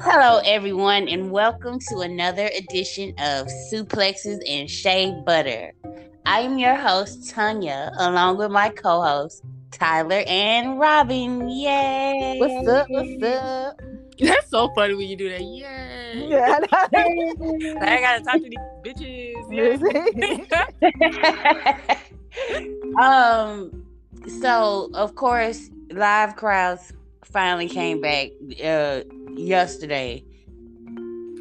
Hello, everyone, and welcome to another edition of Suplexes and Shea Butter. I am your host, Tanya, along with my co-hosts, Tyler and Robin. Yay! What's up? What's up? That's so funny when you do that. Yay! Yeah, I gotta talk to these bitches. So, of course, live crowds finally came back yesterday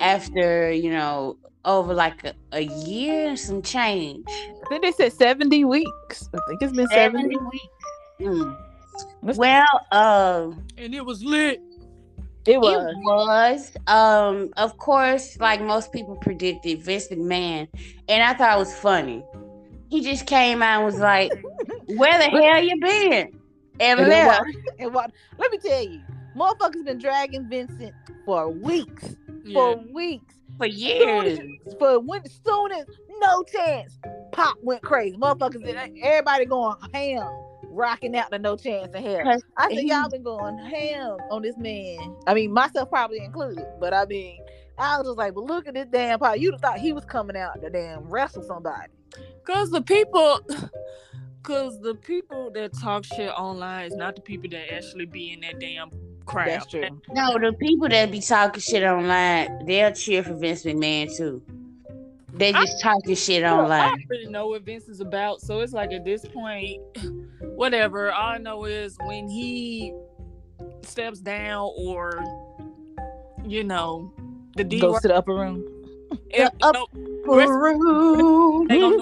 after, you know, over like a year and some change. I think they said 70 weeks. I think it's been 70 weeks. And it was lit. It was. Of course, like most people predicted, Vince McMahon, and I thought it was funny. He just came out and was like, where the hell you been? And let me tell you, motherfuckers been dragging Vincent for weeks. Yeah. For weeks. For years. Soon as no chance. Pop went crazy. Motherfuckers, everybody going ham, rocking out to No Chance in Hell. I said, y'all been going ham on this man. I mean, myself probably included, but I mean, I was just like, but look at this damn pop. You'd have thought he was coming out to damn wrestle somebody. Because the people that talk shit online is not the people that actually be in that damn crowd. That's true. No, the people that be talking shit online, they'll cheer for Vince McMahon too. They just talking shit online. I don't really know what Vince is about, so it's like at this point, whatever. All I know is when he steps down or, you know, the D goes to the upper room. They don't know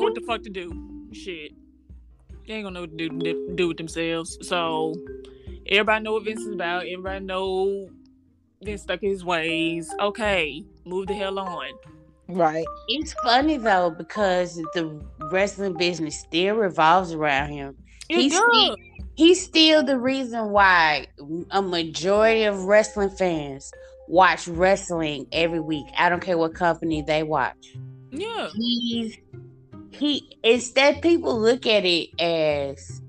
what the fuck to do. Shit. They ain't gonna know what to do with themselves. So everybody know what Vince is about. Everybody know Vince stuck in his ways. Okay, move the hell on. Right. It's funny though because the wrestling business still revolves around him. He's still the reason why a majority of wrestling fans watch wrestling every week. I don't care what company they watch. Yeah. Instead, people look at it as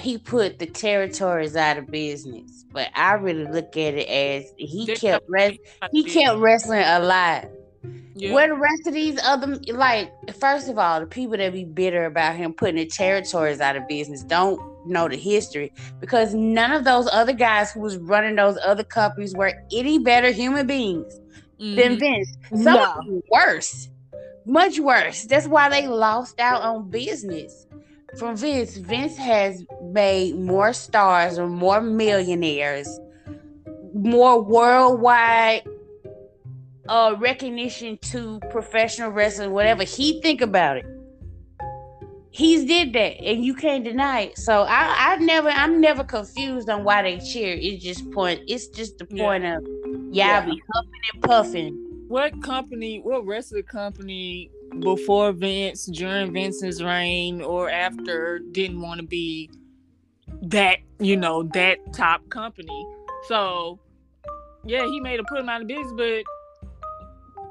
he put the territories out of business, but I really look at it as he kept wrestling alive. Yeah. Where the rest of these other, like, first of all, the people that be bitter about him putting the territories out of business don't know the history, because none of those other guys who was running those other companies were any better human beings than Vince. Some of them worse. Much worse. That's why they lost out on business from Vince. Vince has made more stars or more millionaires, more worldwide recognition to professional wrestling, whatever he think about it. He's did that, and you can't deny it. So I'm never confused on why they cheer. It's just the point of y'all be huffing and puffing. What wrestling company before Vince, during Vince's reign, or after didn't want to be that, you know, that top company? So, yeah, he made a put him out of business, but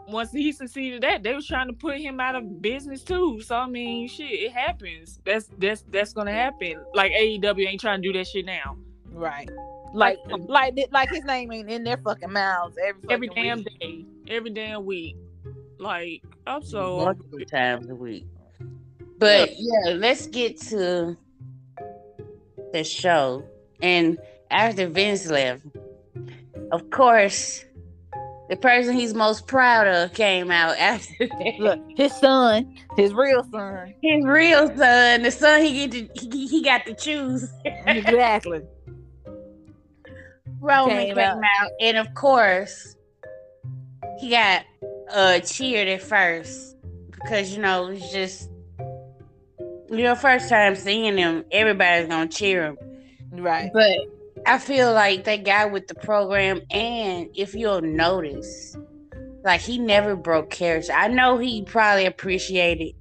once he succeeded that, they was trying to put him out of business too. So, I mean, shit, it happens. That's going to happen. Like, AEW ain't trying to do that shit now. Right. Like his name ain't in their fucking mouths every damn week. Day, every damn week. Like, I'm so multiple times a week. But yeah, let's get to the show. And after Vince left, of course, the person he's most proud of came out after that. Look, his real son, the son he got to choose. Exactly. Roman came out, and of course, he got cheered at first because, you know, it's just your first time seeing him, everybody's gonna cheer him, right? But I feel like they got with the program, and if you'll notice, like, he never broke character. I know he probably appreciated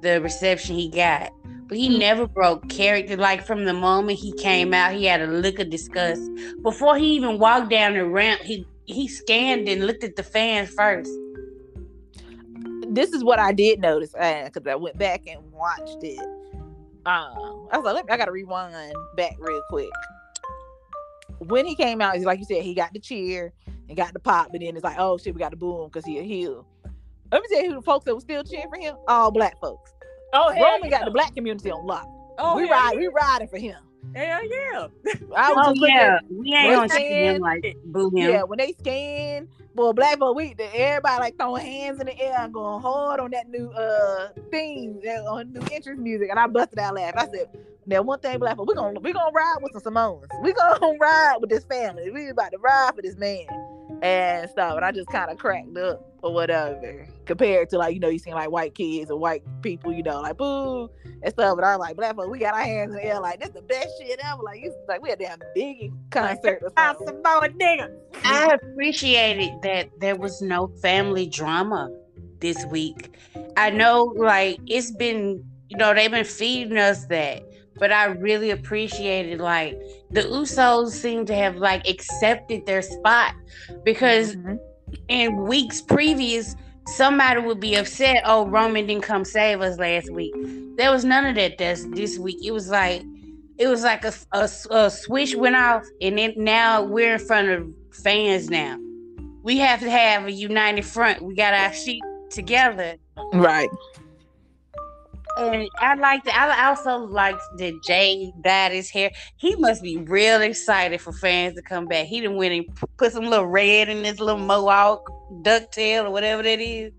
the reception he got, but he never broke character. Like, from the moment he came out, he had a look of disgust. Before he even walked down the ramp, he scanned and looked at the fans first. This is what I did notice, because I went back and watched it. I was like, I got to rewind back real quick. When he came out, like you said, he got the cheer. and got the pop, but then it's like, oh shit, we got to boo him because he a heel. Let me tell you who the folks that was still cheering for him, all black folks. Oh, hell Roman got the black community on lock. Oh, we riding for him. Hell yeah. We ain't gonna see him like boo him. Yeah, when they scan, boy, black folk, everybody like throwing hands in the air and going hard on that new theme, on new entrance music, and I busted out laughing. I said, now one thing, black folk, we gonna ride with some Samoans. We gonna ride with this family. We about to ride for this man. And stuff, and I just kind of cracked up or whatever, compared to like, you know, you seeing like white kids or white people, you know, like boo and stuff. But I was like, black folk, we got our hands in the air, like that's the best shit ever. Like, you like we had damn Big E concert or something. I appreciated that there was no family drama this week. I know, like it's been, you know, they've been feeding us that. But I really appreciated, like, the Usos seem to have, like, accepted their spot. Because in weeks previous, somebody would be upset, oh, Roman didn't come save us last week. There was none of that this week. It was like a switch went off, and then now we're in front of fans now. We have to have a united front. We got our sheet together. Right. And I also liked that Jay dyed his hair. He must be real excited for fans to come back. He done went and put some little red in this little mohawk, ducktail, or whatever that is.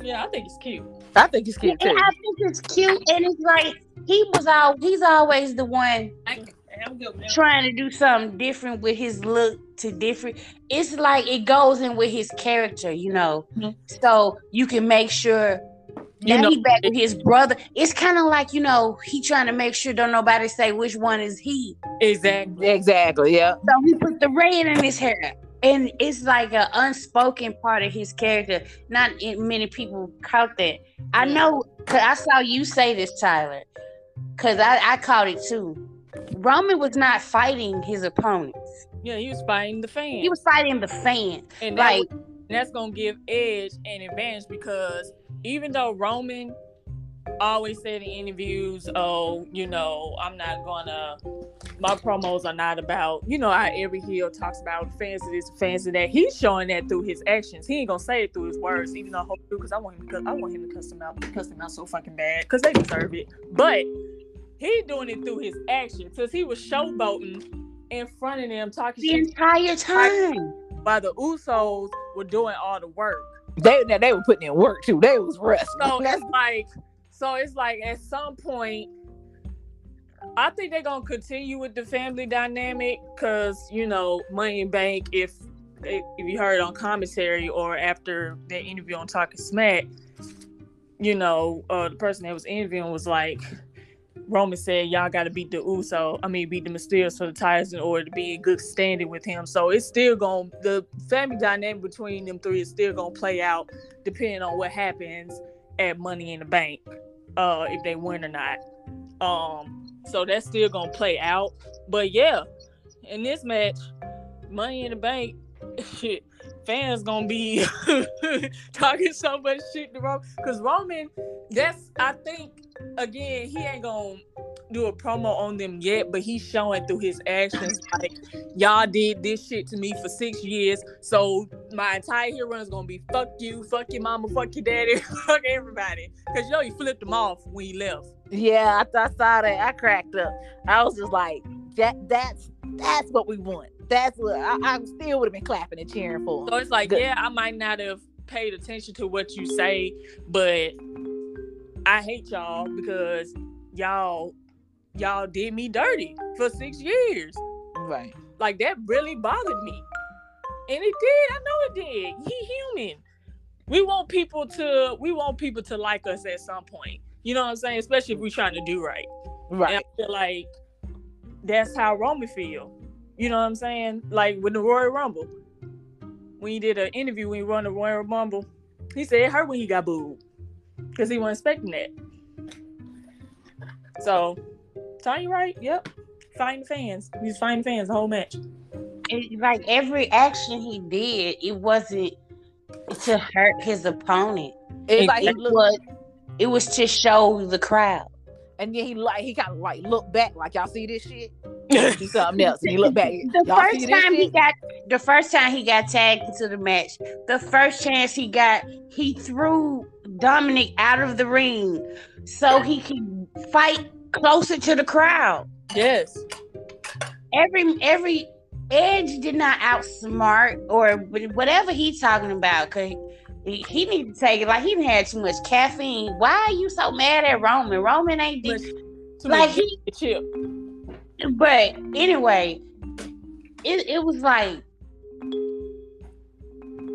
Yeah, I think it's cute. I think it's cute, too. And I think it's cute, and it's like, he's always the one trying to do something different with his look to different. It's like it goes in with his character, you know? Mm-hmm. So you can make sure... Now he back with his brother. It's kind of like, you know, he trying to make sure don't nobody say which one is he. Exactly, yeah. So he put the red in his hair. And it's like an unspoken part of his character. Not many people caught that. I know, because I saw you say this, Tyler, because I caught it too. Roman was not fighting his opponents. Yeah, he was fighting the fans. And like, that's going to give Edge an advantage because even though Roman always said in interviews, oh, you know, my promos are not about, you know, how every heel talks about fans of this, fans of that. He's showing that through his actions. He ain't gonna say it through his words, even though I hope to, because I want him to cuss them out so fucking bad, because they deserve it. But he doing it through his actions, because he was showboating in front of them, talking the entire time. While the Usos were doing all the work. They were putting in work too. They was wrestling. So it's like at some point, I think they're gonna continue with the family dynamic because, you know, Money in Bank. If you heard on commentary or after that interview on Talking Smack, you know, the person that was interviewing was like, Roman said, y'all got to beat the Usos. I mean, beat the Mysterios for the titles in order to be in good standing with him. So it's still going, the family dynamic between them three is still going to play out depending on what happens at Money in the Bank, if they win or not. So that's still going to play out. But yeah, in this match, Money in the Bank, shit, fans going to be talking so much shit to Roman. Because Roman, I think, again, he ain't gonna do a promo on them yet, but he's showing through his actions like, y'all did this shit to me for 6 years, so my entire hero run is gonna be fuck you, fuck your mama, fuck your daddy, fuck everybody. Because, you know, he flipped them off when he left. Yeah, I saw that. I cracked up. I was just like, that's what we want. That's what I still would have been clapping and cheering for him. So it's like, good. Yeah, I might not have paid attention to what you say, but I hate y'all because y'all did me dirty for 6 years. Right. Like, that really bothered me. And it did. I know it did. He human. We want people to like us at some point. You know what I'm saying? Especially if we're trying to do right. Right. And I feel like that's how Roman feel. You know what I'm saying? Like with the Royal Rumble. When he did an interview when he won the Royal Rumble, he said it hurt when he got booed. Because he wasn't expecting that. So, Tony, right? Yep. Fighting fans. He was fighting fans the whole match. It, like, every action he did, it wasn't to hurt his opponent. It was to show the crowd. And then he kind of, like, looked back, like, y'all see this shit? He something else. And he looked back. The first time he got the first time he got tagged into the match, the first chance he got, he threw Dominic out of the ring so he could fight closer to the crowd. Yes. Every Edge did not outsmart or whatever he's talking about, 'cause he needed to take it like he didn't have too much caffeine. Why are you so mad at Roman? Roman ain't like he chill. But anyway, it was like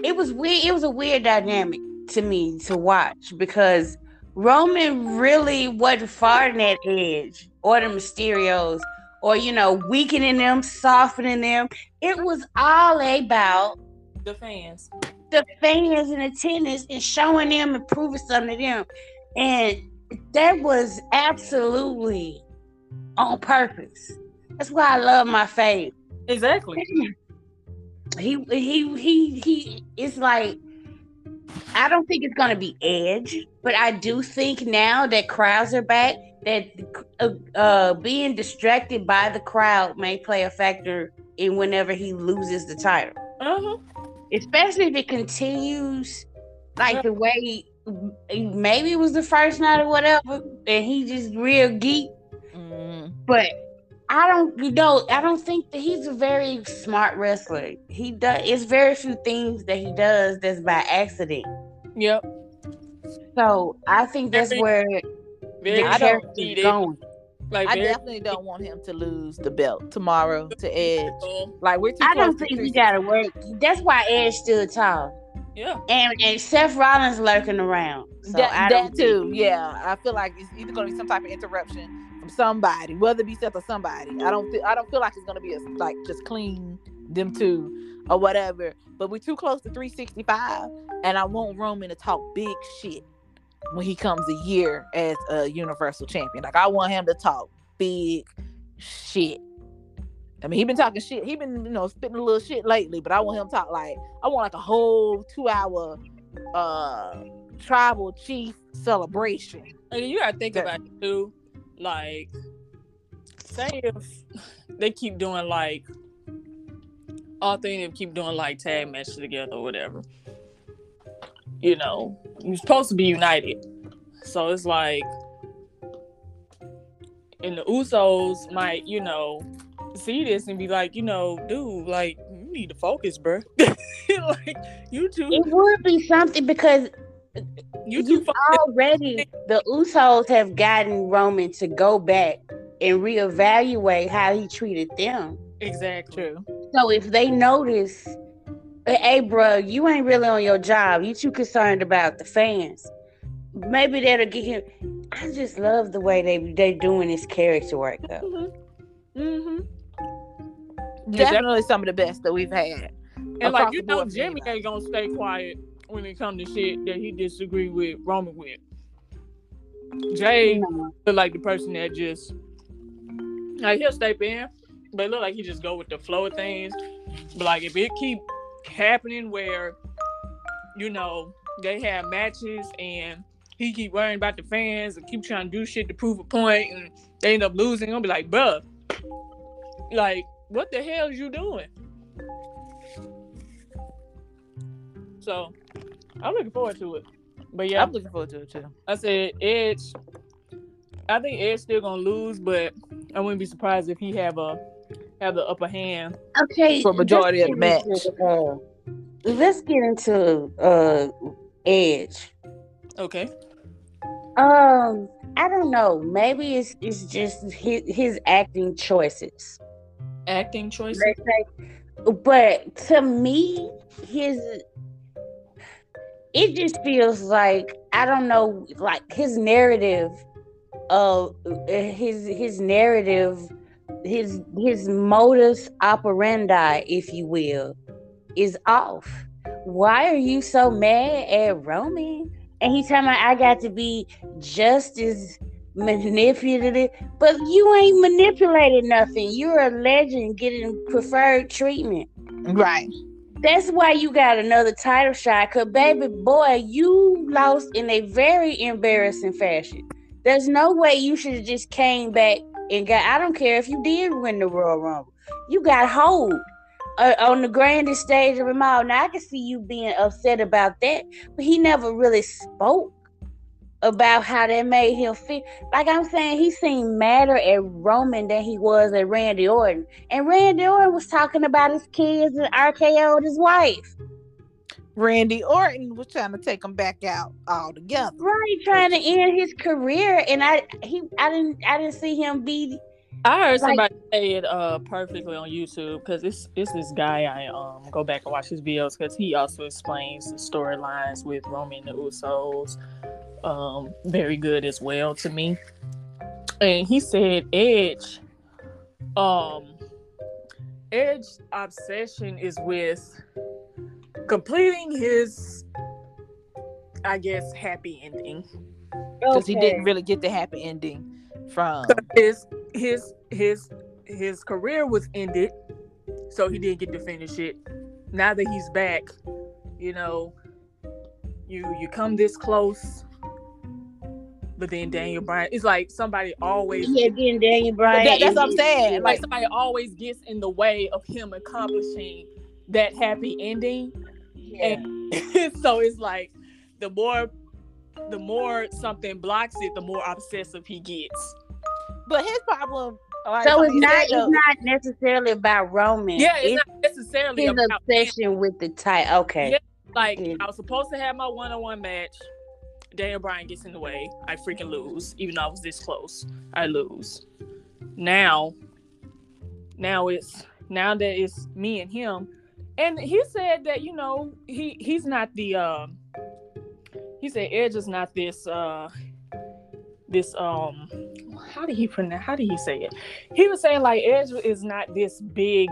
it was weird. It was a weird dynamic to me to watch because Roman really wasn't farting at Edge or the Mysterios or weakening them, softening them. It was all about the fans. The fans in attendance and showing them and proving something to them. And that was absolutely on purpose. That's why I love my fave. Exactly. He it's like I don't think it's gonna be Edge, but I do think now that crowds are back, that being distracted by the crowd may play a factor in whenever he loses the title. Mm-hmm. Especially if it continues like the way maybe it was the first night or whatever, and he just real geek. Mm. But I don't think that he's a very smart wrestler. He does. It's very few things that he does that's by accident. Yep. So I think that's where the character is going. Like, I definitely don't want him to lose the belt tomorrow to Edge. Like we're too I don't think we gotta work. That's why Edge stood tall. Yeah. And Seth Rollins lurking around. So yeah. I feel like it's either gonna be some type of interruption from somebody, whether it be Seth or somebody. I don't feel like it's gonna be just clean them two or whatever. But we're too close to 365, and I want Roman to talk big shit when he comes a year as a universal champion. Like I want him to talk big shit. I mean, he been talking shit. He been, spitting a little shit lately, but I want him to talk I want a whole 2 hour tribal chief celebration. And you gotta think about it too. Like, say if they keep doing tag matches together or whatever. You're supposed to be united. So it's like, and the Usos might, see this and be like, dude, you need to focus, bro. You two. It would be something because you already, the Usos have gotten Roman to go back and reevaluate how he treated them. Exactly. So if they notice, hey, bro, you ain't really on your job. You too concerned about the fans. Maybe that'll get him. I just love the way they doing this character work, though. Mm-hmm. Mm-hmm. Definitely some of the best that we've had. And Jimmy ain't gonna stay quiet when it comes to shit that he disagree with Roman with. Jay look like the person that just he'll stay in, but look like he just go with the flow of things. But if it keep happening where they have matches and he keep worrying about the fans and keep trying to do shit to prove a point and they end up losing, I'll be like, bruh, what the hell is you doing? So I'm looking forward to it. But yeah, I'm looking forward to it too. I said Edge, I think Edge still gonna lose, but I wouldn't be surprised if he have the upper hand for majority of the match. Let's get into Edge. Okay. I don't know. Maybe it's just his acting choices. Acting choices? But to me, it just feels like, I don't know, his narrative his modus operandi, if you will, is off. Why are you so mad at Roman? And he's telling me I got to be just as manipulative, but you ain't manipulated nothing. You're a legend getting preferred treatment. Right. That's why you got another title shot, 'cause baby boy, you lost in a very embarrassing fashion. There's no way you should have just came back and I don't care if you did win the Royal Rumble. You got hold. on the grandest stage of them all. Now, I can see you being upset about that, but he never really spoke about how that made him feel. Like I'm saying, he seemed madder at Roman than he was at Randy Orton. And Randy Orton was talking about his kids and RKO and his wife. Randy Orton was trying to take him back out altogether. Right, trying to end his career, and I didn't see him be. I heard somebody say it perfectly on YouTube, because it's this guy. I go back and watch his videos because he also explains the storylines with Roman and the Usos very good as well to me. And he said Edge's obsession is with completing his, I guess, happy ending. Because he didn't really get the happy ending from his career was ended, so he didn't get to finish it. Now that he's back, you know, you come this close, but then Daniel Bryan, it's like somebody always then Daniel Bryan. That's what I'm saying. Like somebody always gets in the way of him accomplishing that happy ending, and so it's like the more something blocks it, the more obsessive he gets. But his problem, so it's not necessarily about Roman. Yeah, it's not necessarily his about obsession with the title. Okay, yeah, I was supposed to have my one-on-one match. Daniel Bryan gets in the way. I freaking lose, even though I was this close. I lose. Now that it's me and him. And he said that, you know, he's not the he said Edge is not this how did he say it? He was saying like Edge is not this big,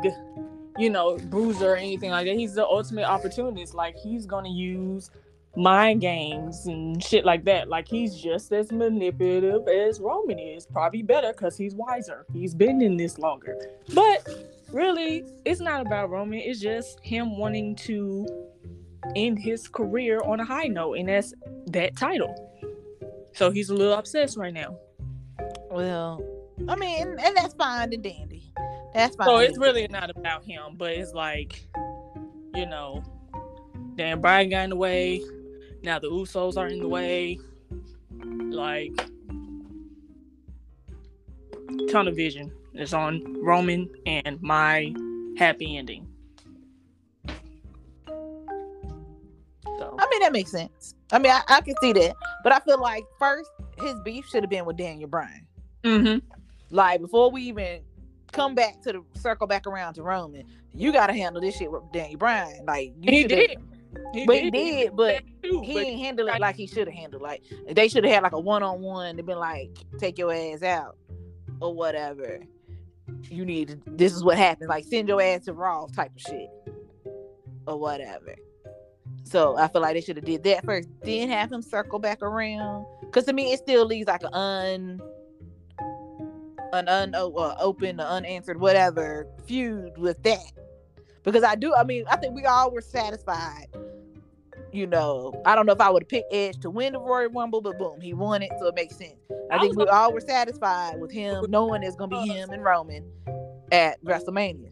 you know, bruiser or anything like that. He's the ultimate opportunist. Like he's gonna use mind games and shit like that. Like he's just as manipulative as Roman is, probably better because he's wiser. He's been in this longer. But really, it's not about Roman. It's just him wanting to end his career on a high note, and that's that title. So he's a little obsessed right now. Well, I mean, and that's fine and dandy. That's fine. So it's really not about him, but it's like, you know, Dan Bryan got in the way. Now the Usos are in the way. Like, tunnel vision is on Roman and my happy ending. So. I mean, that makes sense. I mean, I can see that. But I feel like first, his beef should have been with Daniel Bryan. Mm-hmm. Like, before we even come back to the circle back around to Roman, you got to handle this shit with Daniel Bryan. Like, you did. He didn't handle it like he should have handled. Like they should have had like a one-on-one. They've been like, take your ass out or whatever. You need to, this is what happens. Like send your ass to Raw type of shit or whatever. So I feel like they should have did that first. Then have him circle back around. Because to me, it still leaves like an open, unanswered, whatever feud with that. Because I think we all were satisfied. You know, I don't know if I would pick Edge to win the Royal Rumble, but boom, he won it, so it makes sense. I think we all were satisfied with him, knowing it's going to be him and Roman at WrestleMania.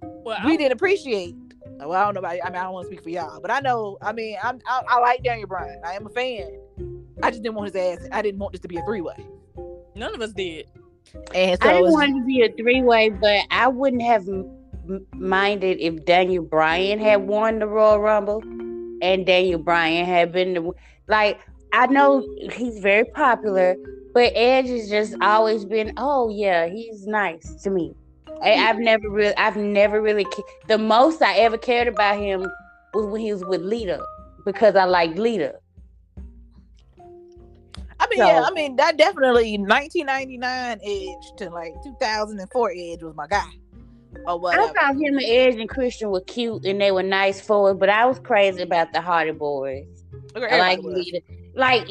Well, we didn't appreciate. Well, I don't know about you. I mean, I don't want to speak for y'all, but I know. I mean, I like Daniel Bryan. I am a fan. I just didn't want his ass. I didn't want this to be a three-way. None of us did. And so I didn't want it to be a three-way, but I wouldn't have minded if Daniel Bryan had won the Royal Rumble and Daniel Bryan had been I know he's very popular, but Edge has just always been, oh yeah, he's nice to me. I've never really the most I ever cared about him was when he was with Lita, because I liked Lita. I mean, that definitely 1999 Edge to like 2004 Edge was my guy. I thought him and Edge and Christian were cute and they were nice for it, but I was crazy about the Hardy Boys. Okay,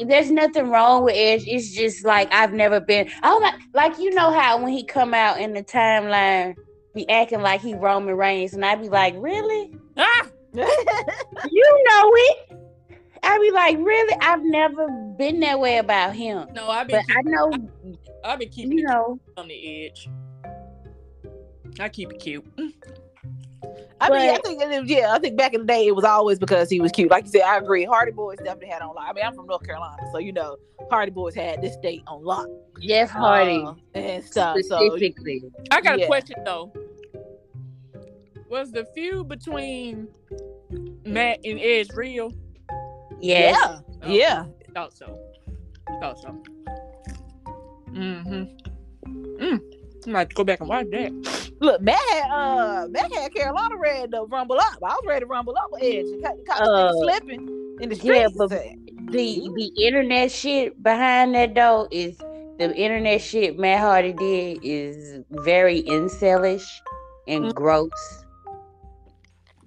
there's nothing wrong with Edge. It's just like I've never been. You know how when he come out in the timeline, be acting like he Roman Reigns, and I be like, really? Ah! You know it. I be like, really? I've never been that way about him. No, I've been keeping it on the edge. I keep it cute. I think back in the day it was always because he was cute. Like you said, I agree. Hardy Boys definitely had on lock. I mean, I'm from North Carolina, so you know, Hardy Boys had this state on lock. Yes, Hardy and stuff. Specifically, so, I got a question though. Was the feud between Matt and Edge real? Yes. Yeah. Oh, yeah. Thought so. I'm about to go back and watch that. Look, Matt had Carolina ready to rumble up. I was ready to rumble up with Edge. Caught slipping in the streets. Yeah, but the internet shit behind that though is the internet shit Matt Hardy did is very incelish and gross.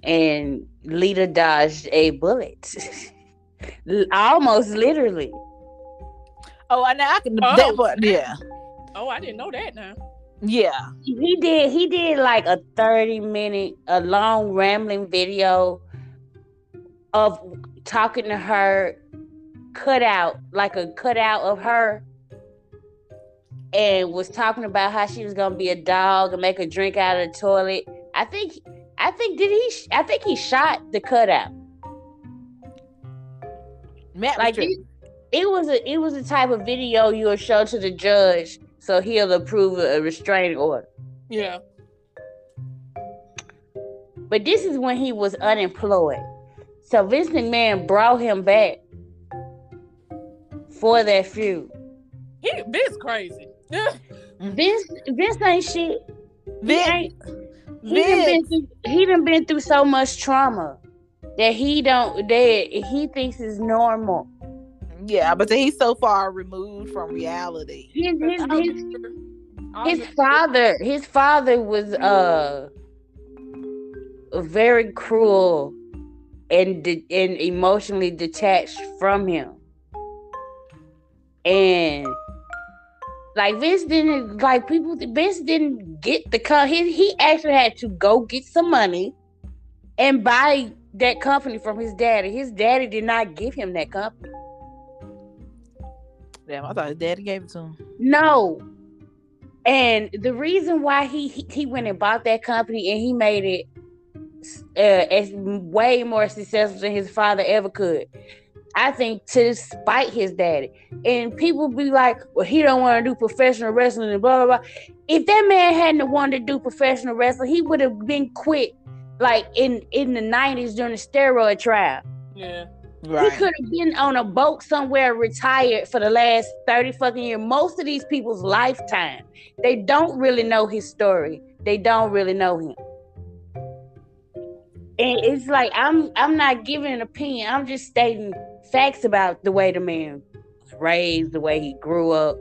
And Lita dodged a bullet, almost literally. Oh, I know. I can. Oh. That part, yeah. Oh, I didn't know that now. Yeah. He did like a 30-minute, a long rambling video of talking to her cutout of her and was talking about how she was going to be a dog and make a drink out of the toilet. I think he shot the cutout. Matt, like it was a type of video you would show to the judge so he'll approve a restraining order. Yeah. But this is when he was unemployed. So Vince McMahon brought him back for that feud. Vince crazy. Vince ain't shit. He done been through so much trauma that he thinks is normal. Yeah, but he's so far removed from reality. His father was very cruel and emotionally detached from him. And like Vince didn't get the company. He actually had to go get some money and buy that company from his daddy. His daddy did not give him that company. Damn, I thought his daddy gave it to him. No. And the reason why he went and bought that company and he made it as way more successful than his father ever could, I think to spite his daddy. And people be like, well, he don't want to do professional wrestling and blah, blah, blah. If that man hadn't wanted to do professional wrestling, he would have been quit like in the 90s during the steroid trial. Yeah. Right. He could have been on a boat somewhere, retired for the last 30 fucking years. Most of these people's lifetime, they don't really know his story. They don't really know him. And it's like, I'm not giving an opinion. I'm just stating facts about the way the man was raised, the way he grew up.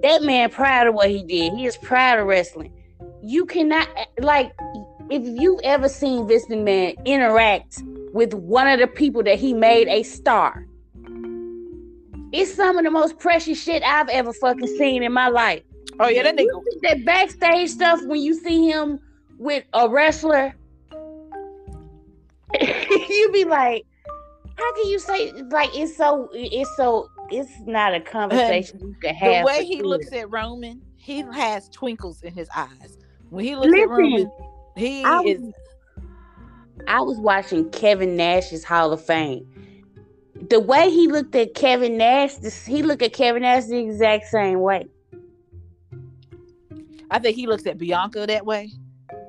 That man proud of what he did. He is proud of wrestling. You cannot, like, if you've ever seen Vince McMahon interact with one of the people that he made a star, it's some of the most precious shit I've ever fucking seen in my life. Oh yeah, that nigga. You see that backstage stuff when you see him with a wrestler, you be like, how can you say like it's not a conversation you can have. The way he looks at Roman, he has twinkles in his eyes. When he looks at Roman, I was watching Kevin Nash's Hall of Fame. The way he looked at Kevin Nash, he looked at Kevin Nash the exact same way. I think he looks at Bianca that way.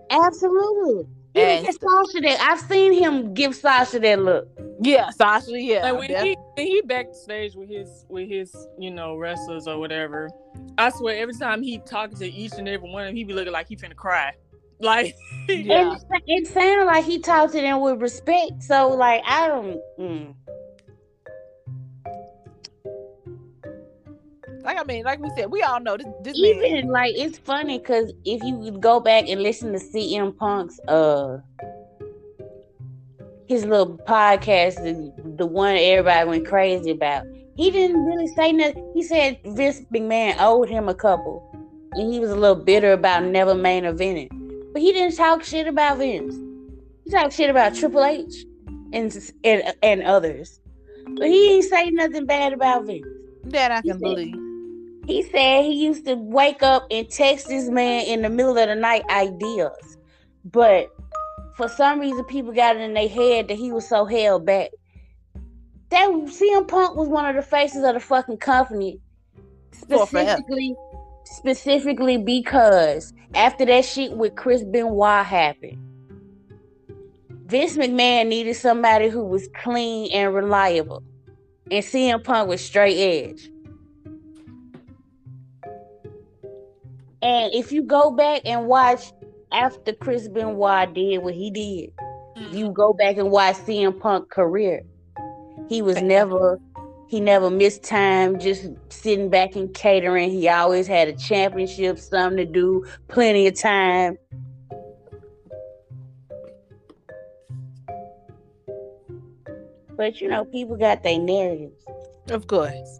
Absolutely. He looked at Sasha that. I've seen him give Sasha that look. Yeah, Sasha, yeah. Like when he backstage with his wrestlers or whatever, I swear every time he talks to each and every one of them, he be looking like he finna cry. Like, yeah. It sounded like he talked to them with respect. So, like, I don't. Like, I mean, like we said, we all know this. Even man. Like, it's funny because if you go back and listen to CM Punk's his little podcast, the one everybody went crazy about, he didn't really say nothing. He said Vince McMahon owed him a couple, and he was a little bitter about never main eventing. But he didn't talk shit about Vince. He talked shit about Triple H and others. But he didn't say nothing bad about Vince. That I can believe. He said he used to wake up and text this man in the middle of the night ideas. But for some reason people got it in their head that he was so held back. That CM Punk was one of the faces of the fucking company. Specifically because after that shit with Chris Benoit happened, Vince McMahon needed somebody who was clean and reliable. And CM Punk was straight edge. And if you go back and watch after Chris Benoit did what he did, you go back and watch CM Punk's career. He never missed time, just sitting back and catering. He always had a championship, something to do, plenty of time. But, you know, people got their narratives. Of course.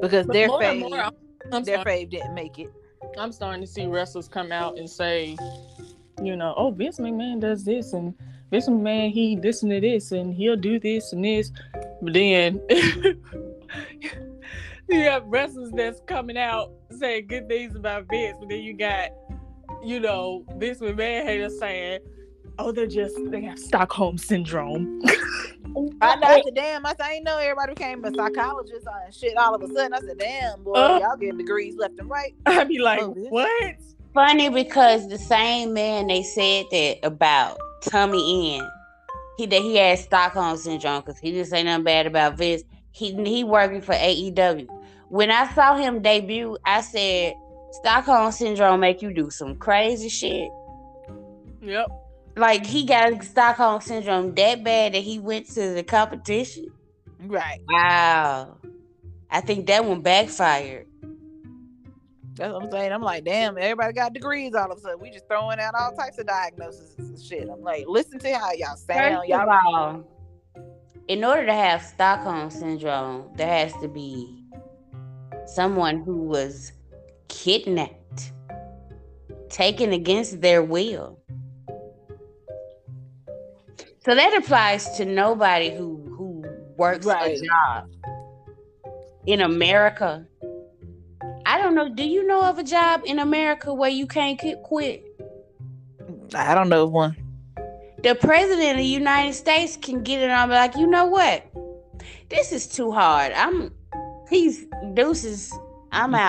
Because their fave didn't make it. I'm starting to see wrestlers come out and say, you know, oh, Vince McMahon does this, and Vince McMahon, he listen to this, and he'll do this and this. But then you have wrestlers that's coming out saying good things about Vince, but then you got, you know, Vince McMahon haters saying, oh, they have Stockholm Syndrome. I said, damn, I said, I ain't know everybody became a psychologist and shit all of a sudden. I said, damn, boy, y'all getting degrees left and right. I'd be like, what? Funny because the same man they said that about Tommy N, he had Stockholm Syndrome because he didn't say nothing bad about Vince. He working for AEW. When I saw him debut, I said, Stockholm Syndrome make you do some crazy shit. Yep. Like, he got Stockholm Syndrome that bad that he went to the competition. Right. Wow. I think that one backfired. That's what I'm saying. I'm like, damn, everybody got degrees all of a sudden. We just throwing out all types of diagnoses and shit. I'm like, listen to how y'all sound. In order to have Stockholm Syndrome, there has to be someone who was kidnapped, taken against their will. So that applies to nobody who works a job in America. I don't know. Do you know of a job in America where you can't quit? I don't know of one. The president of the United States can get it on, like, you know what? This is too hard. Peace, deuces. I'm out.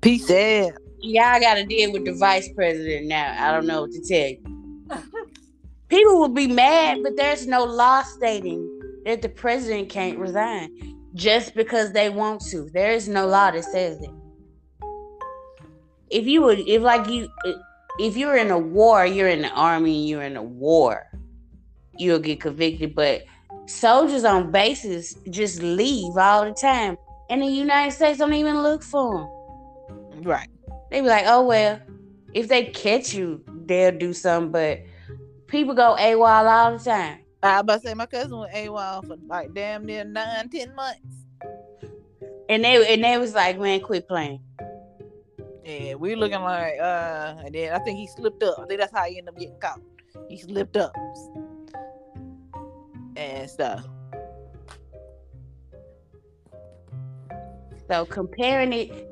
Peace out. Y'all got to deal with the vice president now. I don't know what to tell you. People would be mad, but there's no law stating that the president can't resign just because they want to. There is no law that says that. If you're in a war, you're in the army and you're in a war, you'll get convicted. But soldiers on bases just leave all the time, and the United States don't even look for them. Right? They be like, oh well, if they catch you, they'll do something, but. People go AWOL all the time. I was about to say, my cousin was AWOL for like damn near 9-10 months. And they was like, man, quit playing. Yeah, we looking like, and then I think he slipped up. I think that's how he ended up getting caught. He slipped up. And stuff. So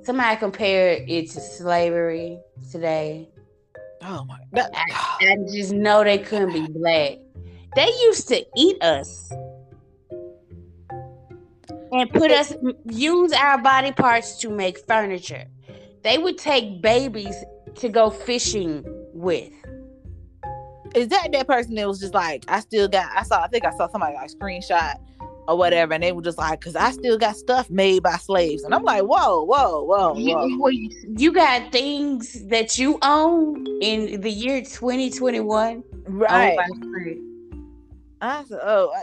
somebody compared it to slavery today. Oh my God. I just know they couldn't be black. They used to eat us and use our body parts to make furniture. They would take babies to go fishing with. Is that person that was just like, I think I saw somebody like screenshot or whatever, and they were just like, because I still got stuff made by slaves. And I'm like, whoa. You got things that you own in the year 2021. Right. I said,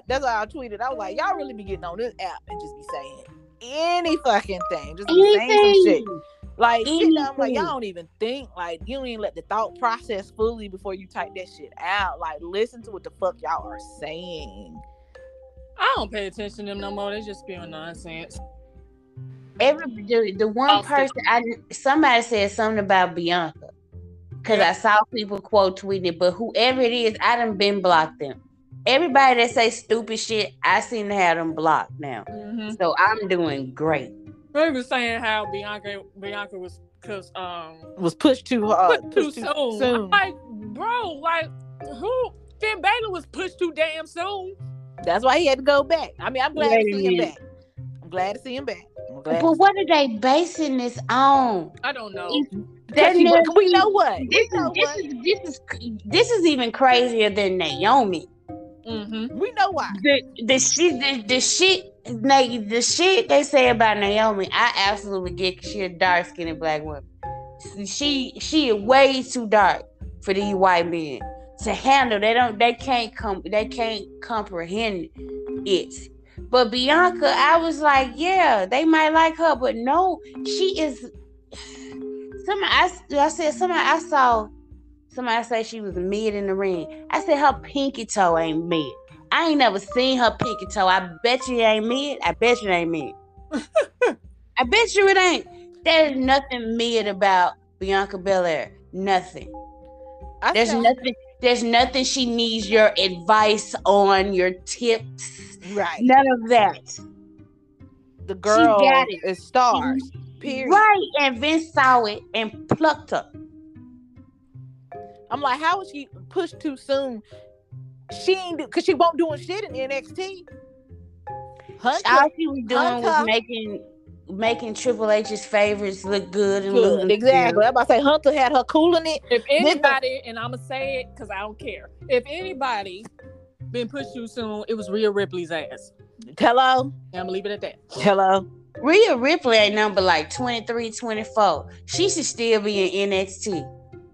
that's why I tweeted. I was like, y'all really be getting on this app and just be saying any fucking thing. Just be saying some shit. Like, shit, I'm like, y'all don't even think. Like, you don't even let the thought process fully before you type that shit out. Like, listen to what the fuck y'all are saying. I don't pay attention to them no more. They just be on nonsense. Somebody said something about Bianca because I saw people quote tweeting it, but whoever it is, I done been blocked them. Everybody that say stupid shit, I seem to have them blocked now. Mm-hmm. So I'm doing great. Ray was saying how Bianca was was pushed too soon. I'm like, bro, who? Finn Balor was pushed too damn soon. That's why he had to go back. I mean, I'm glad to see him back. But what are they basing this on? I don't know. This is even crazier than Naomi. Mm-hmm. We know why. The shit they say about Naomi, I absolutely get. She a dark skinned black woman. She is way too dark for these white men to handle. They can't comprehend it. But Bianca, I was like, yeah, they might like her, but no, she is. I saw somebody say she was mid in the ring. I said her pinky toe ain't mid. I ain't never seen her pinky toe. I bet you it ain't mid. I bet you it ain't. There's nothing mid about Bianca Belair. Nothing. There's nothing she needs your advice on, your tips. Right. None of that. The girl is stars. Period. Right. And Vince saw it and plucked her. I'm like, how was she pushed too soon? She ain't because she won't doing shit in NXT. All she was doing was making Triple H's favorites look good and look exactly. I'm about to say Hunter had her cooling it. If anybody, and I'm gonna say it because I don't care. If anybody been pushed too soon, it was Rhea Ripley's ass. Hello, and I'm gonna leave it at that. Hello, Rhea Ripley ain't number like 23, 24. She should still be in NXT.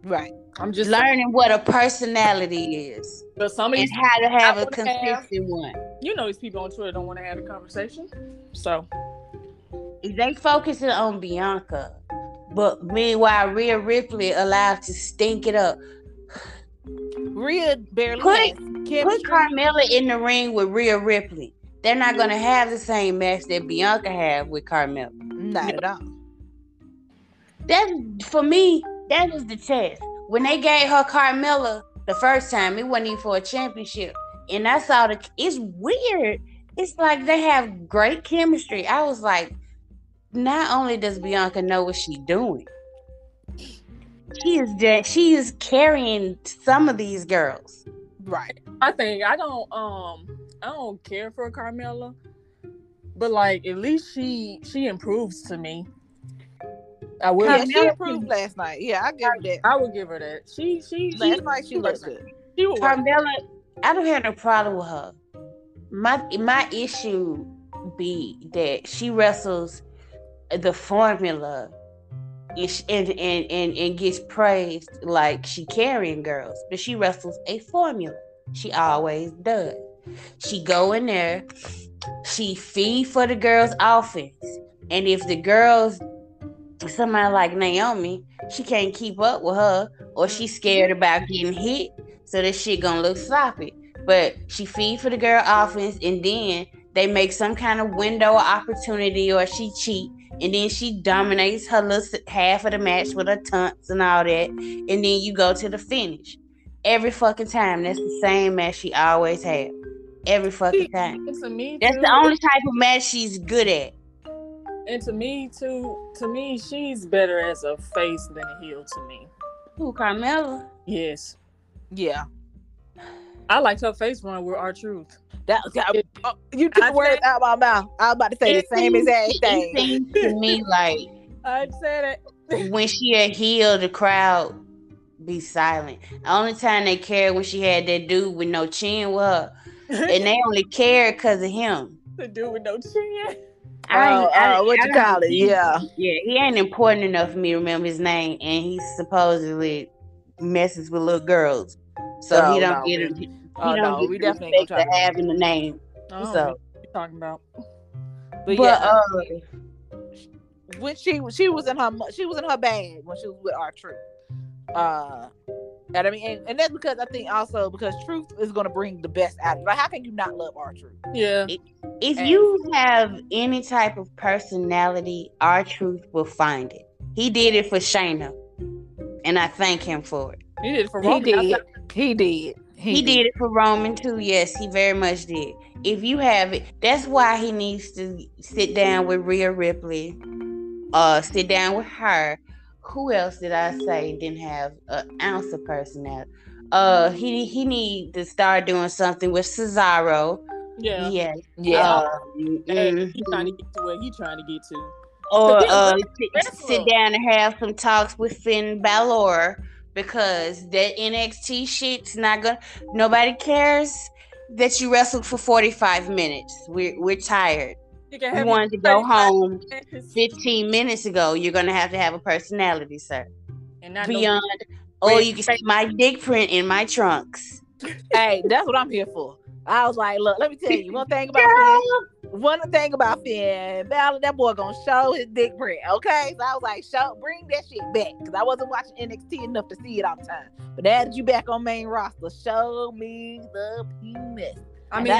Right. I'm just learning what a personality is. But some of these and how to have a consistent one. You know, these people on Twitter don't want to have a conversation. So they focusing on Bianca, but meanwhile, Rhea Ripley allowed to stink it up. Rhea barely put Carmella in the ring with Rhea Ripley. They're not gonna have the same match that Bianca had with Carmella. Not at all. That was the test. When they gave her Carmella the first time, it wasn't even for a championship. And I saw it's weird. It's like they have great chemistry. I was like, not only does Bianca know what she's doing, she is carrying some of these girls. Right. I think I don't care for Carmella, but like at least she improves to me. I would. Yeah, she improved last night. Yeah, I would give her that. She last night she looked good. Carmella, I don't have no problem with her. My issue be that she wrestles the formula and gets praised like she carrying girls, but she wrestles a formula. She always does. She go in there, she feed for the girls' offense, and if the girls somebody like Naomi, she can't keep up with her, or she's scared about getting hit, so this shit gonna look sloppy. But she feed for the girl offense, and then they make some kind of window opportunity, or she cheat, and then she dominates her little half of the match with her taunts and all that, and then you go to the finish. Every fucking time, that's the same match she always had. Every fucking time. That's the only type of match she's good at. And to me, she's better as a face than a heel to me. Who, Carmella? Yes. Yeah. I liked her face run with R-Truth. You took the words out of my mouth. I was about to say the same exact thing. It seems to me like I said it. When she a heel, the crowd be silent. The only time they cared when she had that dude with no chin with her. And they only cared because of him. The dude with no chin? What you call it? Yeah. Yeah, he ain't important enough for me to remember his name, and he supposedly messes with little girls. So we definitely don't have in the name. Oh, so what you talking about? But when she was in her bag when she was with R-Truth. And I mean, and that's because I think also because Truth is going to bring the best out of it. Like, how can you not love R-Truth? Yeah. If you have any type of personality, R-Truth will find it. He did it for Shayna, and I thank him for it. He did it for Roman. He did. He did it for Roman too. Yes, he very much did. If you have it, that's why he needs to sit down with Rhea Ripley. Sit down with her. Who else did I say didn't have an ounce of personality? He need to start doing something with Cesaro. Yeah. He's trying to get to where he's trying to get to. Or sit down and have some talks with Finn Balor, because that NXT shit's not gonna. Nobody cares that you wrestled for 45 minutes. We're tired. We wanted to go home 15 minutes ago. You're gonna have to have a personality, sir. And not beyond. Oh, you can see my dick print in my trunks. Hey, that's what I'm here for. I was like, look, let me tell you one thing about Finn. One thing about Finn Balor, that boy gonna show his dick print, okay? So I was like, bring that shit back, because I wasn't watching NXT enough to see it all the time. But now that you back on main roster, show me the penis. I mean,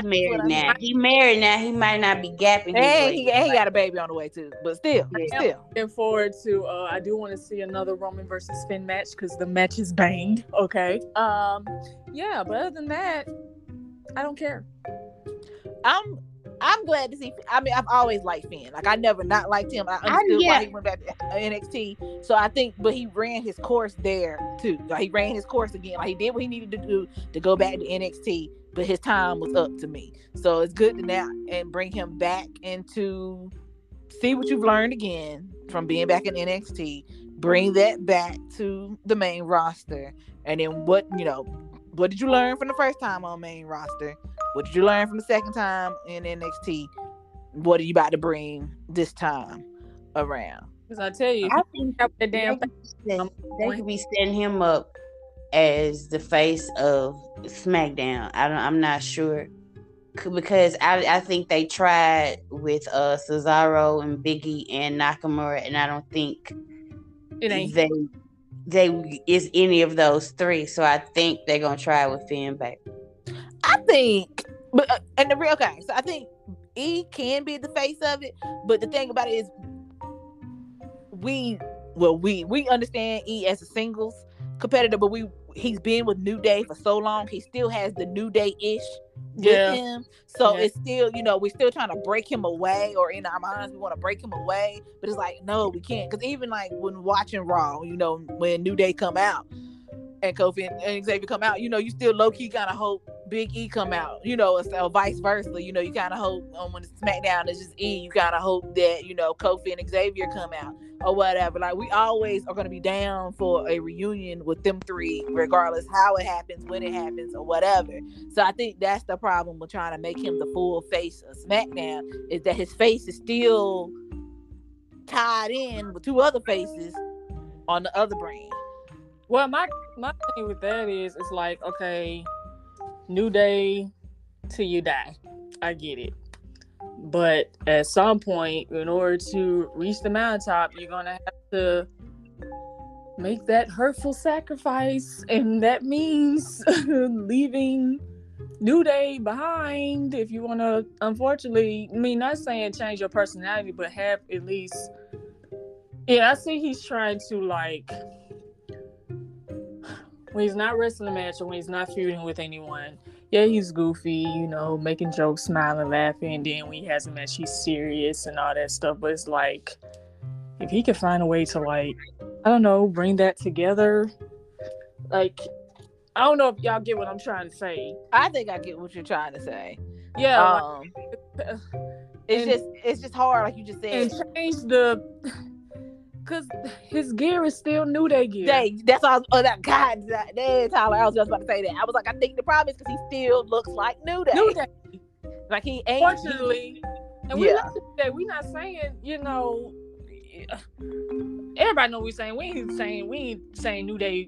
he's married now. He might not be gapping. And he got a baby on the way too. But still, looking forward to. I do want to see another Roman versus Finn match, because the match is banged. Okay. Yeah. But other than that, I don't care. I'm glad to see. I mean, I've always liked Finn. Like, I never not liked him. I understood why he went back to NXT. So I think, but he ran his course there too. Like, he ran his course again. Like, he did what he needed to do to go back to NXT. But his time was up to me. So it's good to now and bring him back and to see what you've learned again from being back in NXT. Bring that back to the main roster. And then what did you learn from the first time on main roster? What did you learn from the second time in NXT? What are you about to bring this time around? Because I tell you, I think they could be setting him up as the face of SmackDown. I'm not sure, because I think they tried with Cesaro and Big E and Nakamura, and I don't think it ain't they is any of those three. So I think they're gonna try with Finn Balor. I think, but so I think E can be the face of it. But the thing about it is, we understand E as a singles competitor, but he's been with New Day for so long, he still has the New Day-ish with him. So it's still, we're still trying to break him away, or in our minds, we want to break him away, but it's like, no, we can't. Because even like when watching Raw, when New Day come out and Kofi and Xavier come out, you still low-key kind of hope Big E come out, so vice versa. You kind of hope when it's SmackDown, it's just E. You kind of hope that, Kofi and Xavier come out or whatever. Like, we always are going to be down for a reunion with them three, regardless how it happens, when it happens, or whatever. So I think that's the problem with trying to make him the full face of SmackDown, is that his face is still tied in with two other faces on the other brand. Well, my thing with that is, it's like, okay, New Day till you die. I get it. But at some point, in order to reach the mountaintop, you're going to have to make that hurtful sacrifice. And that means leaving New Day behind. If you want to, unfortunately, I mean, not saying change your personality, but have at least, I see he's trying to, like, when he's not wrestling a match or when he's not feuding with anyone, he's goofy, making jokes, smiling, laughing, and then when he has a match, he's serious and all that stuff. But it's like, if he could find a way to, like, I don't know, bring that together. Like, I don't know if y'all get what I'm trying to say. I think I get what you're trying to say. Yeah. It's just hard, like you just said. And change the... Because his gear is still New Day gear. That's all. Tyler, I was just about to say that. I was like, I think the problem is because he still looks like New Day. Like, he ain't. Fortunately. And we're not saying, everybody know we're saying. We ain't saying New Day,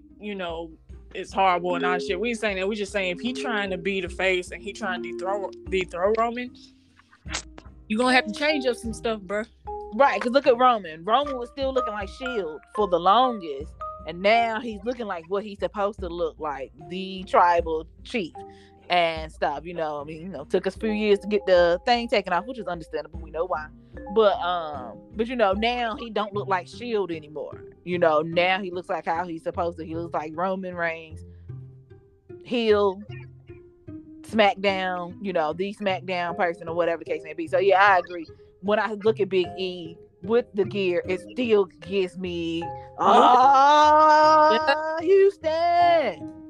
it's horrible and all shit. We ain't saying that. We just saying, if he trying to be the face and he trying to dethrone Roman, you're going to have to change up some stuff, bruh. Right, because look at Roman. Roman was still looking like S.H.I.E.L.D. for the longest, and now he's looking like what he's supposed to look like, the tribal chief and stuff. Took us a few years to get the thing taken off, which is understandable. We know why. But now he don't look like S.H.I.E.L.D. anymore. Now he looks like how he's supposed to. He looks like Roman Reigns, heel SmackDown, you know, the SmackDown person or whatever the case may be. So yeah, I agree. When I look at Big E with the gear, it still gives me Houston.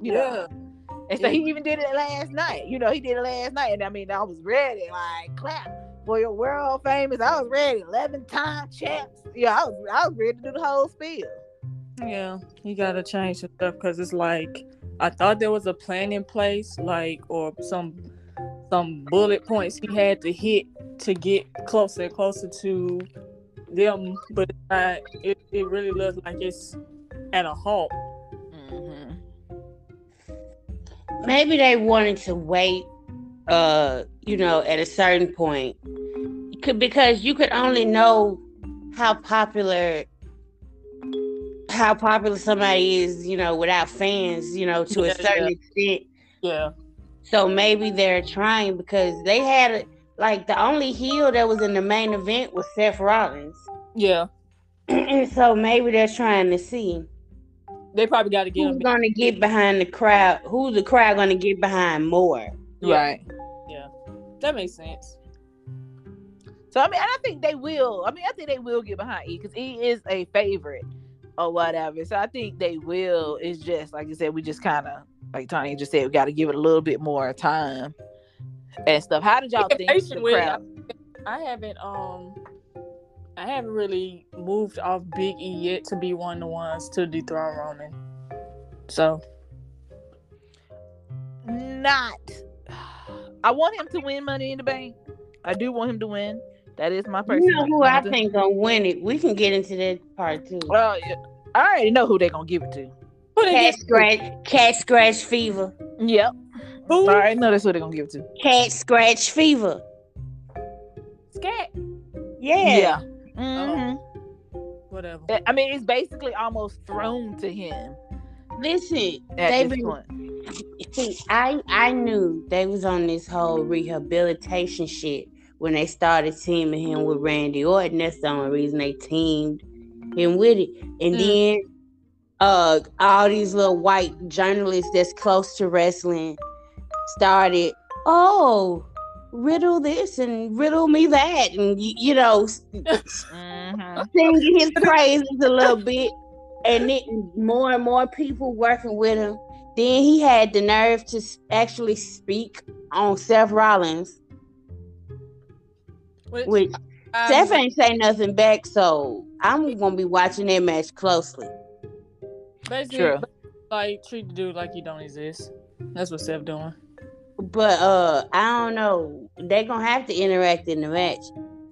You know. And so he even did it last night. You know, he did it last night. And I mean, I was ready, like, clap for your world famous. I was ready. 11-time champs. Yeah, I was ready to do the whole spiel. Yeah, you gotta change some stuff because it's like I thought there was a plan in place, like, or some bullet points he had to hit to get closer and closer to them, but it really looks like it's at a halt. Mm-hmm. Maybe they wanted to wait, at a certain point, because you could only know how popular somebody is, you know, without fans, you know, to a certain extent. Yeah. So maybe they're trying because they had the only heel that was in the main event was Seth Rollins. Yeah. And so maybe they're trying to see. They probably got to get who's going to get behind the crowd. Who's the crowd going to get behind more? Yeah. Right. Yeah. That makes sense. So I think they will get behind E because E is a favorite. Or whatever. So I think they will. It's just like you said, we just kind of, like Tanya just said, we got to give it a little bit more time and stuff. How did y'all think the crowd? I haven't really moved off Big E yet to be one of the ones to dethrone Roman. So I want him to win Money in the Bank. I do want him to win. That is my personal. You know who I think gonna win it? We can get into that part too. Well, yeah. I already know who they're gonna give it to. Cat scratch fever. Yep. Ooh. I already know that's who they're gonna give it to. Cat scratch fever. Scat. Yeah. Yeah. Mm-hmm. Oh. Whatever. I mean, it's basically almost thrown to him. Listen, I knew they was on this whole rehabilitation shit. When they started teaming him with Randy Orton, that's the only reason they teamed him with it. And then all these little white journalists that's close to wrestling started, riddle this and riddle me that. And, singing his praises a little bit. And then more and more people working with him. Then he had the nerve to actually speak on Seth Rollins. Which Seth ain't say nothing back, so I'm gonna be watching that match closely. Basically, true. Like treat the dude like he don't exist. That's what Seth doing. But I don't know. They gonna have to interact in the match.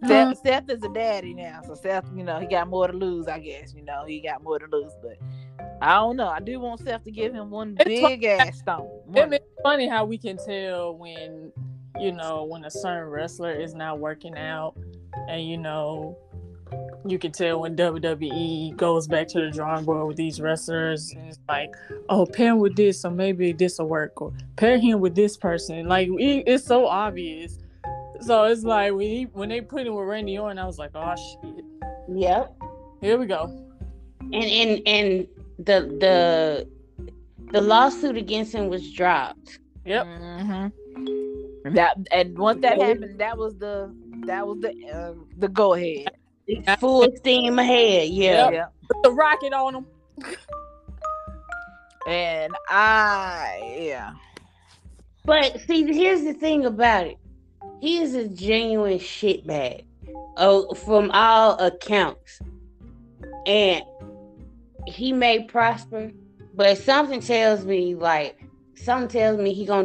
Seth is a daddy now, so Seth, he got more to lose. I guess he got more to lose, but I don't know. I do want Seth to give him one big ass stomp. It's funny how we can tell when. When a certain wrestler is not working out, and you can tell when WWE goes back to the drawing board with these wrestlers, and it's like, pair him with this, so maybe this will work, or pair him with this person. Like, it's so obvious. So it's like when they put him with Randy Orton, I was like, oh shit. Yep. Here we go. And the lawsuit against him was dropped. Yep. Mm-hmm. Once that happened, that was the go ahead. Full steam ahead, yeah. Yep. Put the rocket on them. But see, here's the thing about it. He is a genuine shitbag. From all accounts. And he may prosper, but something tells me he gonna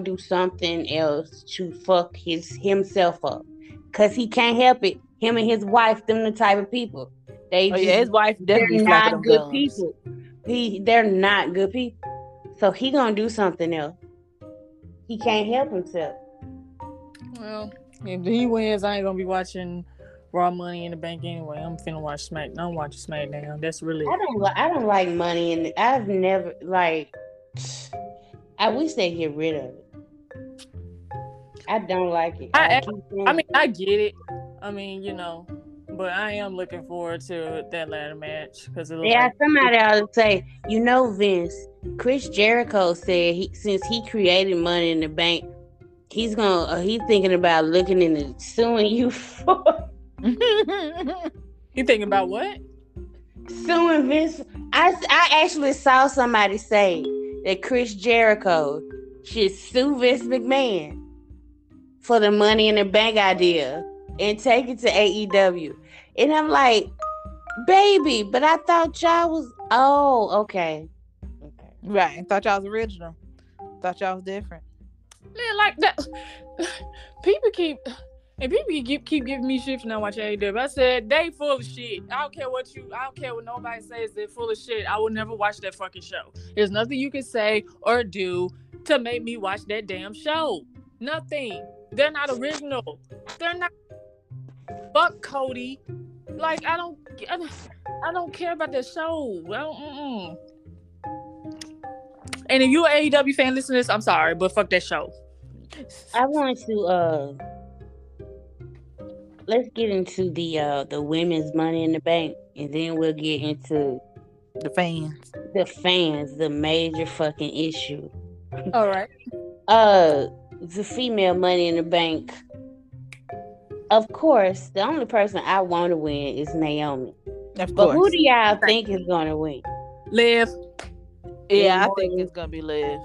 do something else to fuck himself up, cause he can't help it. Him and his wife, them the type of people. His wife definitely not good guns. People. They're not good people. So he gonna do something else. He can't help himself. Well, if he wins, I ain't gonna be watching Raw Money in the Bank anyway. I'm finna watch SmackDown. I'm watching SmackDown. That's really. I don't like Money in. I've never like. I wish they get rid of it. I don't like it. I get it. I mean, but I am looking forward to that ladder match because somebody ought to say, Vince, Chris Jericho said since he created Money in the Bank, he's gonna he's thinking about looking into suing you for. He thinking about what? Suing Vince. I actually saw somebody say that Chris Jericho should sue Vince McMahon for the Money in the Bank idea and take it to AEW. And I'm like, baby, but I thought y'all was okay. Right. Thought y'all was original. Thought y'all was different. Man, like that. People keep giving me shit for not watching AEW. I said they full of shit. I don't care what nobody says. They're full of shit. I will never watch that fucking show. There's nothing you can say or do to make me watch that damn show. Nothing. They're not original. They're not. Fuck Cody. Like I don't care about that show. Well. And if you're an AEW fan, listen to this. I'm sorry, but fuck that show. I want to let's get into the women's Money in the Bank, and then we'll get into the fans, the major fucking issue. All right. The female Money in the Bank. Of course, the only person I want to win is Naomi. Of course. But who do y'all think is going to win? Liv. Yeah, I think it's going to be Liv.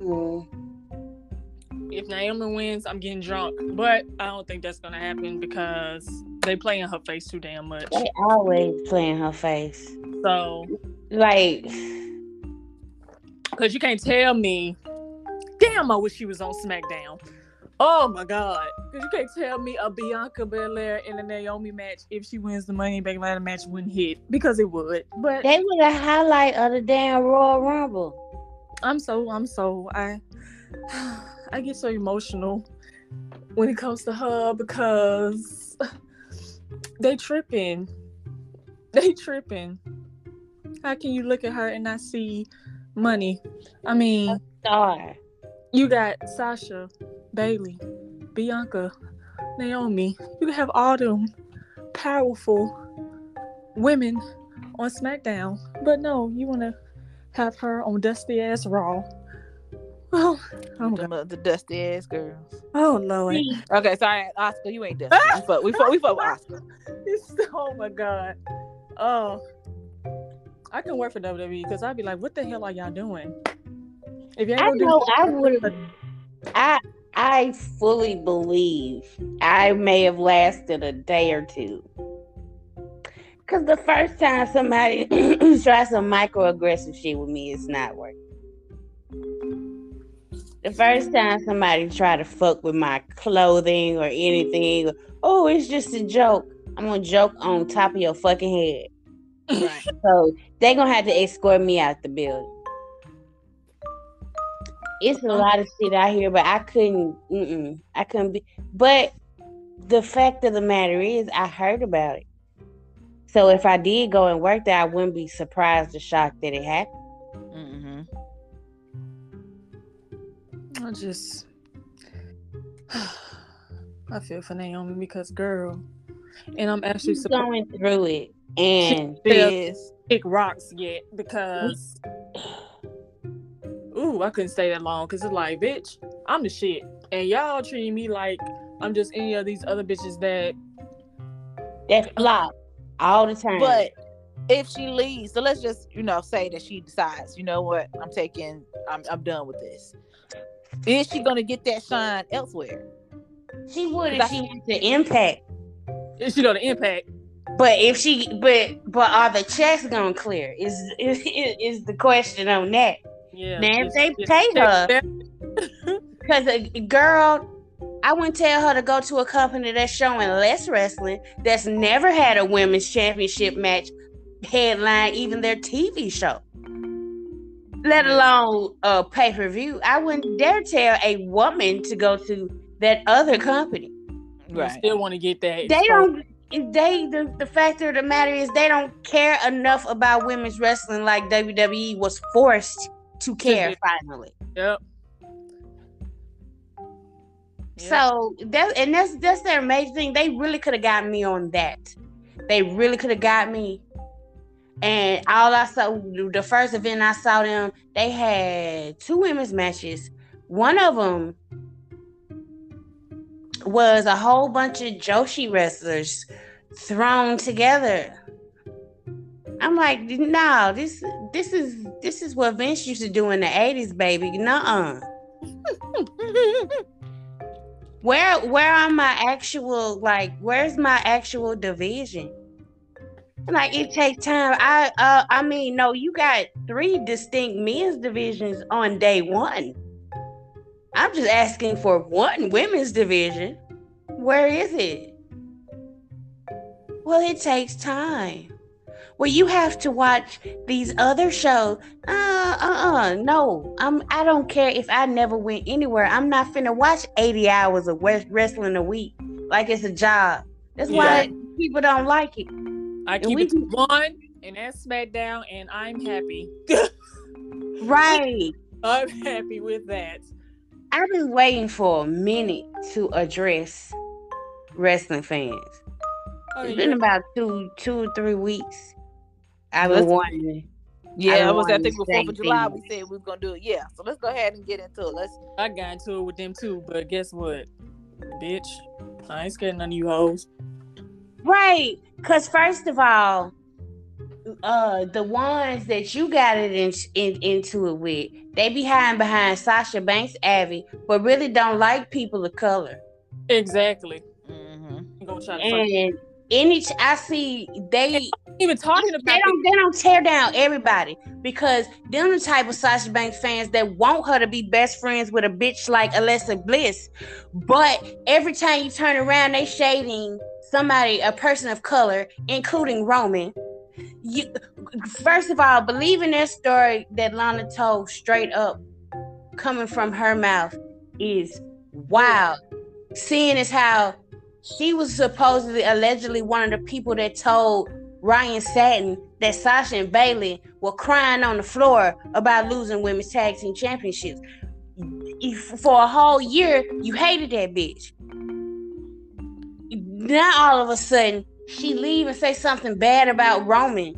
Mm-hmm. If Naomi wins, I'm getting drunk. But I don't think that's going to happen because they play in her face too damn much. They always play in her face. So, like, because you can't tell me, damn, I wish she was on SmackDown. Oh, my God. Because you can't tell me a Bianca Belair in a Naomi match, if she wins the Money in the Bank match, wouldn't hit. Because it would. But they were the highlight of the damn Royal Rumble. I get so emotional when it comes to her because they tripping. How can you look at her and not see money? I mean, you got Sasha, Bayley, Bianca, Naomi. You can have all them powerful women on SmackDown, but no, you want to have her on dusty ass Raw. The dusty ass girls. Oh Lord. Okay, sorry, Oscar, you ain't dusty. We fuck with Oscar. Oh my God. Oh, I can work for WWE because I'd be like, what the hell are y'all doing? If y'all I fully believe I may have lasted a day or two. Cause the first time somebody tries some microaggressive shit with me, it's not working. The first time somebody try to fuck with my clothing or anything, oh, it's just a joke. I'm gonna joke on top of your fucking head. Right. So they gonna have to escort me out the building. It's a lot of shit out here, but I couldn't be. But the fact of the matter is, I heard about it. So if I did go and work there, I wouldn't be surprised or shocked that it happened. I feel for Naomi because, girl, and I'm actually going through it, and it rocks yet because, I couldn't stay that long because it's like, bitch, I'm the shit, and y'all treating me like I'm just any of these other bitches that flop all the time. But if she leaves, so let's just say that she decides, you know what, I'm done with this. Is she gonna get that shine elsewhere? She would if she went to Impact. If she go to Impact, but are the checks gonna clear? Is the question on that? Yeah. Now if they pay her, because a girl, I wouldn't tell her to go to a company that's showing less wrestling, that's never had a women's championship match headline even their TV show. Let alone pay-per-view. I wouldn't dare tell a woman to go to that other company. Right. You still want to get that. The fact of the matter is they don't care enough about women's wrestling like WWE was forced to care finally. Yep. So that's their major thing. They really could have gotten me on that. They really could have got me. And all I saw, the first event I saw them, they had two women's matches. One of them was a whole bunch of Joshi wrestlers thrown together. I'm like, no, this is what Vince used to do in the 80s, baby. Nuh-uh. Where are my actual, like, where's my actual division? Like, it takes time. I mean, you got three distinct men's divisions on day one. I'm just asking for one women's division. Where is it? Well, it takes time. Well, you have to watch these other shows. No. I don't care if I never went anywhere. I'm not finna watch 80 hours of wrestling a week like it's a job. That's why people don't like it. I keep it to one, and that's SmackDown, and I'm happy. Right. I'm happy with that. I've been waiting for a minute to address wrestling fans. Oh, it's been about two or three weeks. I've been wanting. Yeah, I was. I think before for July we said we were gonna do it. Yeah, so let's go ahead and get into it. I got into it with them too, but guess what, bitch? I ain't scared of none of you hoes. Right, because first of all, the ones that you got it into it with, they behind Sasha Banks, Abby, but really don't like people of color. Exactly. Mm-hmm. Gonna try to and I see they don't tear down everybody, because them the type of Sasha Banks fans that want her to be best friends with a bitch like Alexa Bliss, but every time you turn around, they shading somebody, a person of color, including Roman. You, first of all, believe in that story that Lana told straight up, coming from her mouth, is wild. Seeing as how she was supposedly, allegedly one of the people that told Ryan Satin that Sasha and Bayley were crying on the floor about losing women's tag team championships. For a whole year, you hated that bitch. Now all of a sudden, she leave and say something bad about Roman,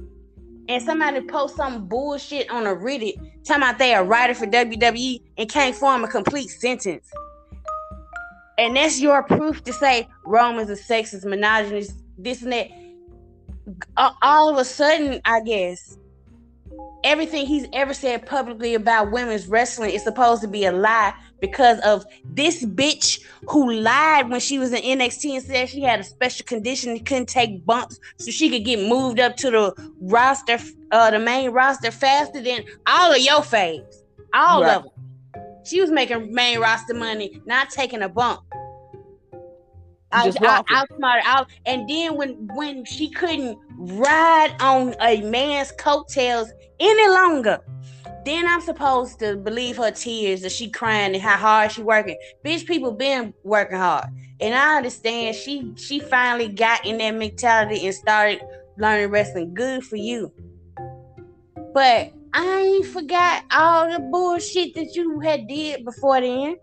and somebody post some bullshit on a Reddit talking about they a writer for WWE and can't form a complete sentence. And that's your proof to say Roman's a sexist, misogynist, this and that. All of a sudden, I guess, everything he's ever said publicly about women's wrestling is supposed to be a lie because of this bitch who lied when she was in NXT and said she had a special condition and couldn't take bumps so she could get moved up to the roster, the main roster, faster than all of your faves. All of them. She was making main roster money, not taking a bump. I outsmarted. And then when she couldn't ride on a man's coattails any longer, then I'm supposed to believe her tears that she crying and how hard she working. Bitch, people been working hard. And I understand she finally got in that mentality and started learning wrestling. Good for you. But I ain't forgot all the bullshit that you had did before then.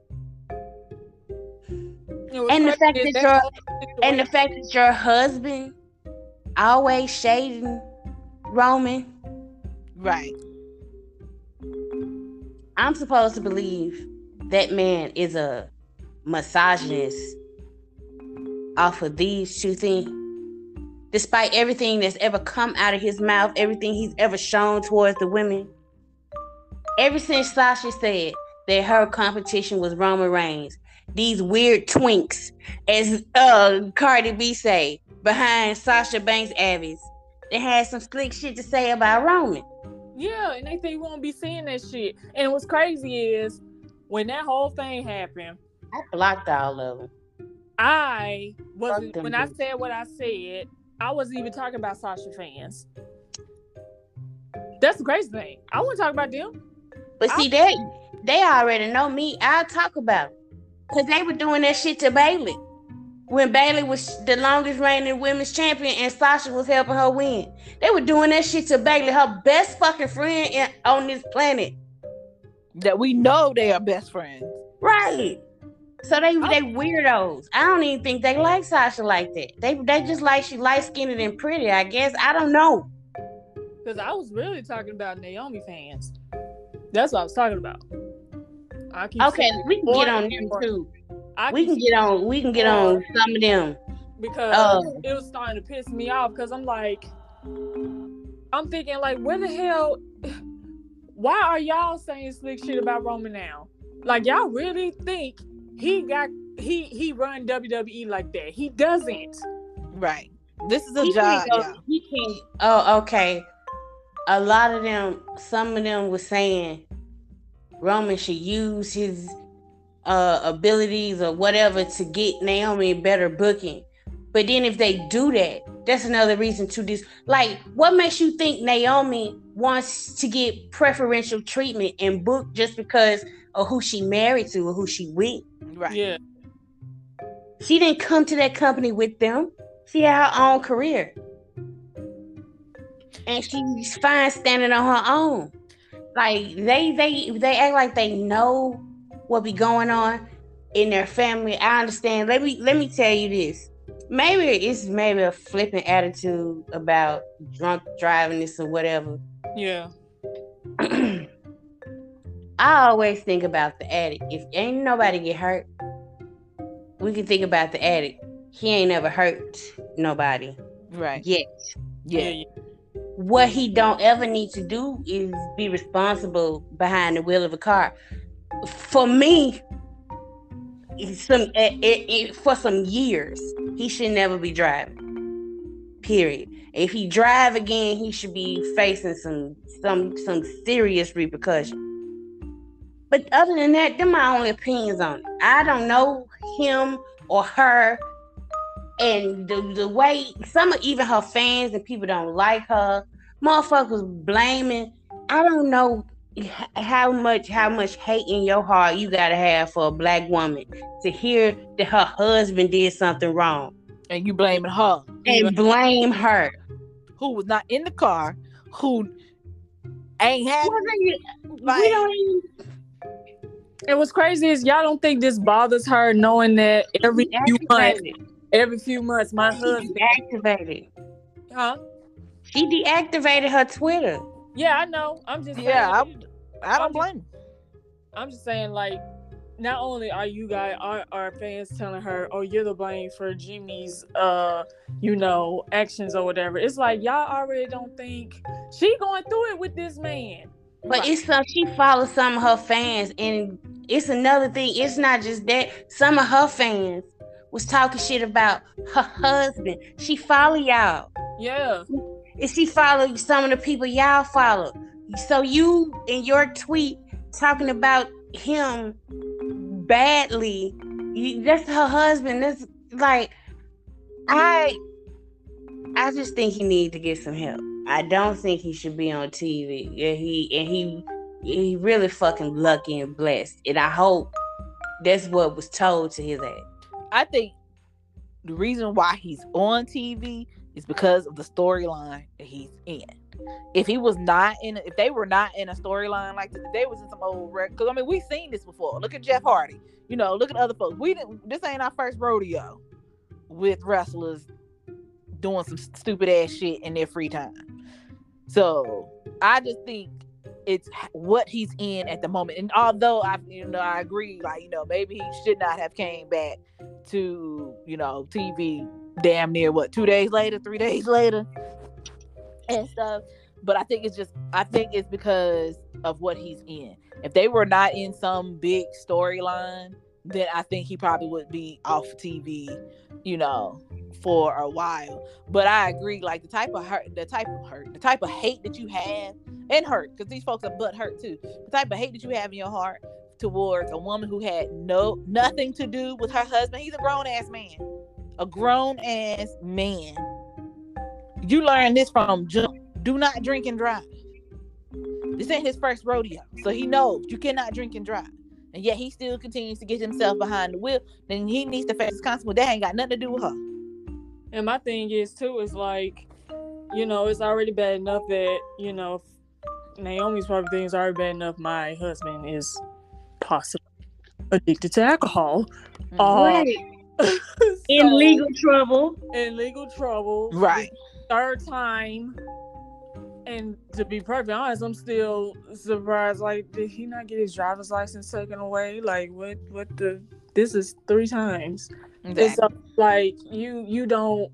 And the fact that your husband always shading Roman. Right. I'm supposed to believe that man is a misogynist off of these two things. Despite everything that's ever come out of his mouth, everything he's ever shown towards the women. Ever since Sasha said that her competition was Roman Reigns, these weird twinks, as Cardi B say, behind Sasha Banks Abby's, they had some slick shit to say about Roman. Yeah, and they think you won't be seeing that shit. And what's crazy is, when that whole thing happened, I blocked all of them. I wasn't, when I said what I said, I wasn't even talking about Sasha fans. That's the crazy thing. I wouldn't talk about them. But see, they already know me. I'll talk about them. Because they were doing that shit to Bayley when Bayley was the longest reigning women's champion and Sasha was helping her win. They were doing that shit to Bayley, her best fucking friend on this planet. That we know they are best friends. Right. So they weirdos. I don't even think they like Sasha like that. They just like she light-skinned and pretty, I guess. I don't know. Because I was really talking about Naomi fans. That's what I was talking about. Okay, we can get on them too. We can get on some of them, because it was starting to piss me off, because I'm thinking like, where the hell, why are y'all saying slick shit about Roman now? Like, y'all really think he run WWE like that? He doesn't. Right. This is a job. Okay. A lot of them, some of them were saying Roman should use his abilities or whatever to get Naomi better booking. But then if they do that, that's another reason to this. Like, what makes you think Naomi wants to get preferential treatment and book just because of who she married to or who she with? Right. Yeah. She didn't come to that company with them. She had her own career. And she's fine standing on her own. Like, they act like they know what be going on in their family. I understand. Let me tell you this. Maybe it's a flippant attitude about drunk driving this or whatever. Yeah. I always think about the addict. If ain't nobody get hurt, we can think about the addict. He ain't never hurt nobody. Right. Yet. Yeah. What he don't ever need to do is be responsible behind the wheel of a car. For me, for some years, he should never be driving. Period. If he drive again, he should be facing some serious repercussions. But other than that, they're my only opinions on it. I don't know him or her, and the way some of even her fans and people don't like her, motherfuckers blaming. I don't know how much hate in your heart you gotta have for a black woman to hear that her husband did something wrong, and you blaming her, and blame her, who was not in the car, who ain't had. And what's crazy is y'all don't think this bothers her, knowing that every few months my husband deactivated. Huh? She deactivated her Twitter. Yeah, I know. I'm just saying, I don't blame. I'm just saying, like, not only are you guys, our fans telling her, oh, you're the blame for Jimmy's, actions or whatever. It's like, y'all already don't think she going through it with this man. But right. It's like she follows some of her fans, and it's another thing. It's not just that. Some of her fans was talking shit about her husband. She follow y'all. Yeah. And she followed some of the people y'all follow. So you, in your tweet, talking about him badly, that's her husband. That's like, I just think he need to get some help. I don't think he should be on TV. Yeah, he really fucking lucky and blessed. And I hope that's what was told to his ass. I think the reason why he's on TV is because of the storyline that he's in. If he was not in, if they were not in a storyline like that, they was in some old record. Because I mean, we've seen this before. Look at Jeff Hardy. You know, look at other folks. This ain't our first rodeo with wrestlers doing some stupid ass shit in their free time. So I just think it's what he's in at the moment. And although I agree, like, maybe he should not have came back to, TV damn near 3 days later and stuff. But I think it's because of what he's in. If they were not in some big storyline, then I think he probably would be off TV, for a while. But I agree, like the type of hate that you have and hurt, because these folks are butt hurt too. The type of hate that you have in your heart towards a woman who had nothing to do with her husband. He's a grown ass man. A grown ass man. You learn this from jump. Do not drink and drive. This ain't his first rodeo, so he knows you cannot drink and drive. And yet he still continues to get himself behind the wheel. Then he needs to face his consequences. That ain't got nothing to do with her. And my thing is too, is like, it's already bad enough that, Naomi's probably thinking it's already bad enough my husband is possibly addicted to alcohol. Right. In legal trouble. Right. Third time. And to be perfectly honest, I'm still surprised. Like, did he not get his driver's license taken away? Like, what the this is 3 times. Exactly. It's like you don't.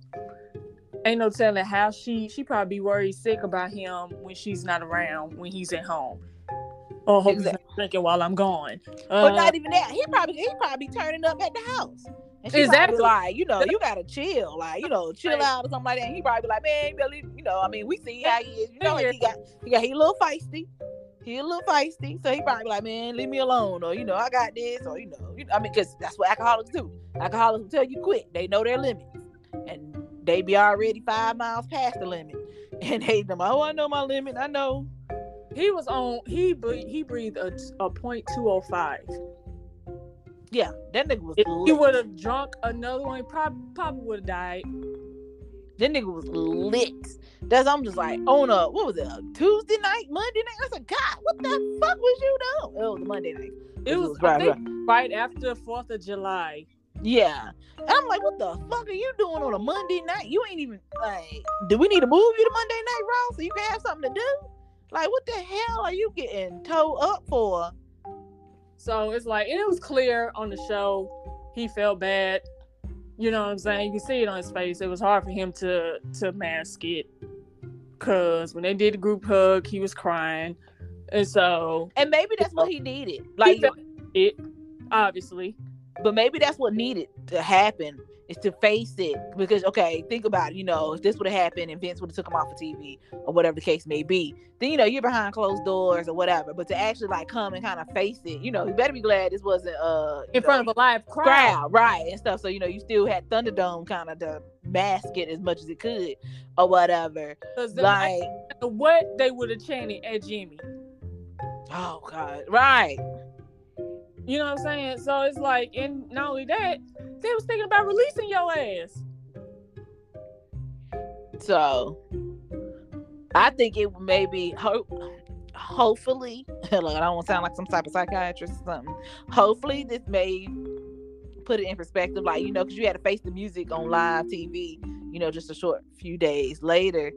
Ain't no telling how she probably worried sick about him when she's not around, when he's at home. Oh, hope exactly. He's not drinking while I'm gone. But not even that. He probably turning up at the house. And she's exactly. Like, you gotta chill. Like, chill out or something like that. And he probably be like, man, Billy, we see how he is. He a little feisty. So he probably be like, man, leave me alone. Or, I got this. Or, because that's what alcoholics do. Alcoholics will tell you quit. They know their limits. And they be already 5 miles past the limit. And they them, oh, I know my limit. I know. He was on, he breathed a .205. Yeah, that nigga was lit. He would have drunk another one. He probably would have died. That nigga was lit. I'm just like, on a, what was it, a Tuesday night, Monday night? I said, God, what the fuck was you doing? It was a Monday night. It was right after 4th of July. Yeah. And I'm like, what the fuck are you doing on a Monday night? You ain't even, like, do we need to move you to Monday night, Raw, so you can have something to do? Like, what the hell are you getting towed up for? So it's like, and it was clear on the show, he felt bad. You know what I'm saying? You can see it on his face. It was hard for him to mask it. Because when they did the group hug, he was crying. And so... And maybe that's what he needed. Like, it, obviously. But maybe that's what needed to happen, is to face it. Because, okay, think about it, if this would have happened and Vince would have took him off of TV or whatever the case may be, then, you're behind closed doors or whatever. But to actually, like, come and kind of face it, you better be glad this wasn't... in front of a live crowd. Right, and stuff. So, you still had Thunderdome kind of to mask it as much as it could or whatever. Like... What they would have chanted at Jimmy. Oh, God. Right. You know what I'm saying? So it's like, and not only that, they was thinking about releasing your ass. So, I think it maybe, hopefully, look, I don't want to sound like some type of psychiatrist or something. Hopefully, this may put it in perspective, like, because you had to face the music on live TV, just a short few days later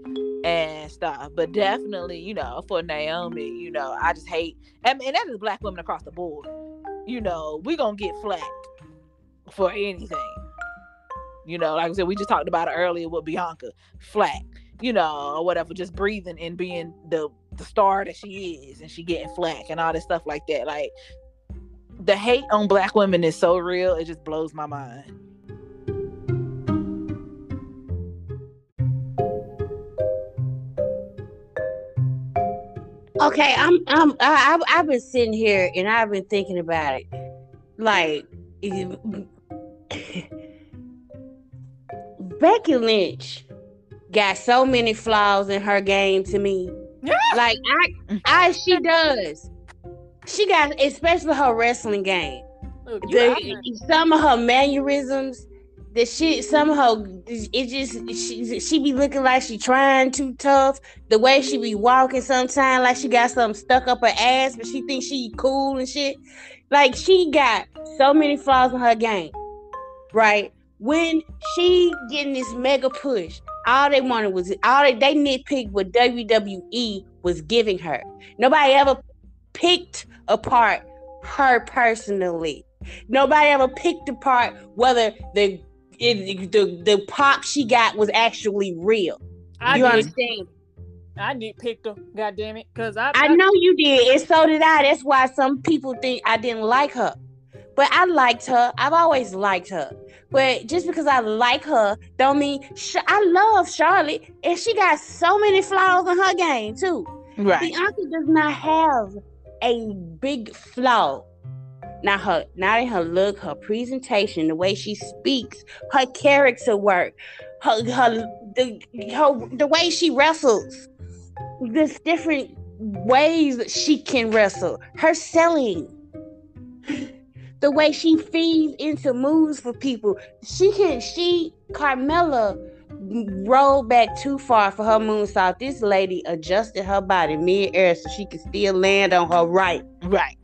and stuff. But definitely, for Naomi, I just hate, and that is black women across the board. We gonna get flack for anything. Like I said, we just talked about it earlier with Bianca. Flack, or whatever, just breathing and being the star that she is, and she getting flack and all this stuff like that. Like, the hate on black women is so real, it just blows my mind. Okay, I've been sitting here and I've been thinking about it. Like, Becky Lynch got so many flaws in her game to me. Like, she does. She got, especially her wrestling game. Look, some of her mannerisms, the shit, some of her, it just, she be looking like she trying too tough. The way she be walking sometimes, like she got something stuck up her ass, but she thinks she cool and shit. Like, she got so many flaws in her game, right? When she getting this mega push, all they wanted was, they nitpicked what WWE was giving her. Nobody ever picked apart her personally. Nobody ever picked apart whether the pop she got was actually real. Understand? I nitpicked her, goddammit, because I know you did, and so did I. That's why some people think I didn't like her, but I liked her. I've always liked her, but just because I like her don't mean I love Charlotte, and she got so many flaws in her game too. Right, Bianca does not have a big flaw. Not in her look, her presentation, the way she speaks, her character work, the way she wrestles, there's different ways that she can wrestle, her selling, the way she feeds into moves for people. Carmella rolled back too far for her moonsault. This lady adjusted her body mid-air so she could still land on her right. Right.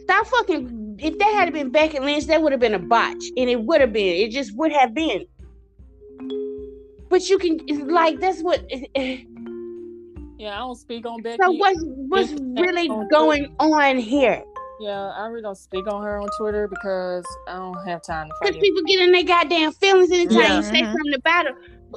Stop fucking. If that had been Becky Lynch, that would have been a botch. And it would have been. It just would have been. But you can, like, that's what... Yeah, I don't speak on Becky. So what's really going on here? Yeah, I really don't speak on her on Twitter because I don't have time to fight. Because people get in their goddamn feelings anytime you say something about her.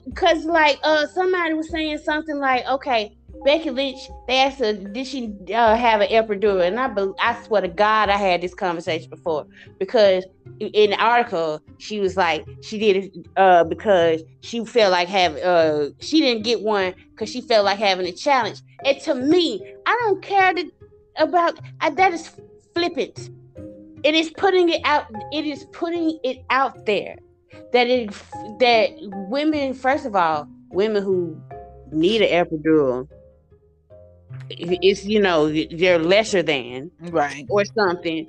Because, like, somebody was saying something like, okay, Becky Lynch, they asked her, did she have an epidural? And I swear to God, I had this conversation before. Because in the article, she was like, she did it because she felt like having, she didn't get one because she felt like having a challenge. And to me, I don't care that is flippant. It is putting it out. It is putting it out there that women, first of all, women who need an epidural, it's, you know, they're lesser than, right, or something.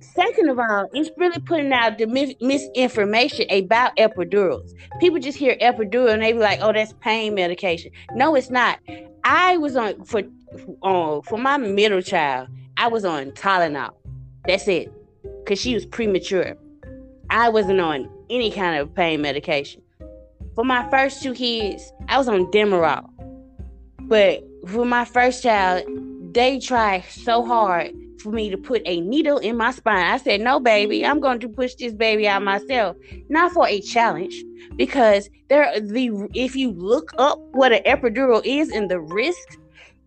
Second of all, it's really putting out the misinformation about epidurals. People just hear epidural and they be like, "Oh, that's pain medication." No, it's not. I was on for my middle child. I was on Tylenol. That's it, because she was premature. I wasn't on any kind of pain medication. For my first two kids, I was on Demerol. But for my first child, they tried so hard for me to put a needle in my spine. I said, "No, baby, I'm going to push this baby out myself." Not for a challenge, because if you look up what an epidural is and the risk,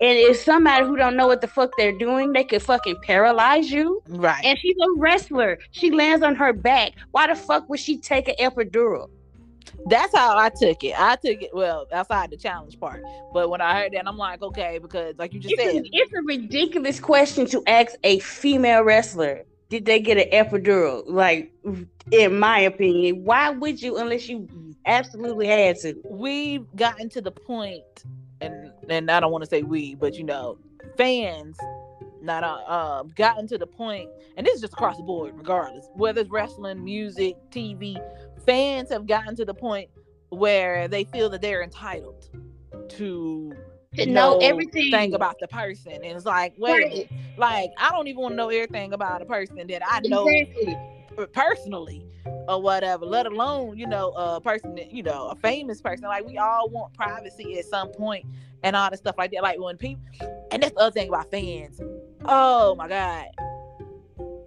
and if somebody who don't know what the fuck they're doing, they could fucking paralyze you. Right. And she's a wrestler. She lands on her back. Why the fuck would she take an epidural? That's how I took it. Well, outside the challenge part. But when I heard that, I'm like, okay, because like you just said. It's a ridiculous question to ask a female wrestler. Did they get an epidural? Like, in my opinion, why would you unless you absolutely had to? We've gotten to the point, and I don't want to say we, but you know, fans not gotten to the point, and this is just across the board, regardless, whether it's wrestling, music, TV, fans have gotten to the point where they feel that they're entitled to know everything about the person. And it's like, wait, right. Like, I don't even want to know everything about a person that I know personally or whatever, let alone, you know, a person that, you know, a famous person. Like, we all want privacy at some point and all the stuff like that. Like, when people, and that's the other thing about fans. Oh my God.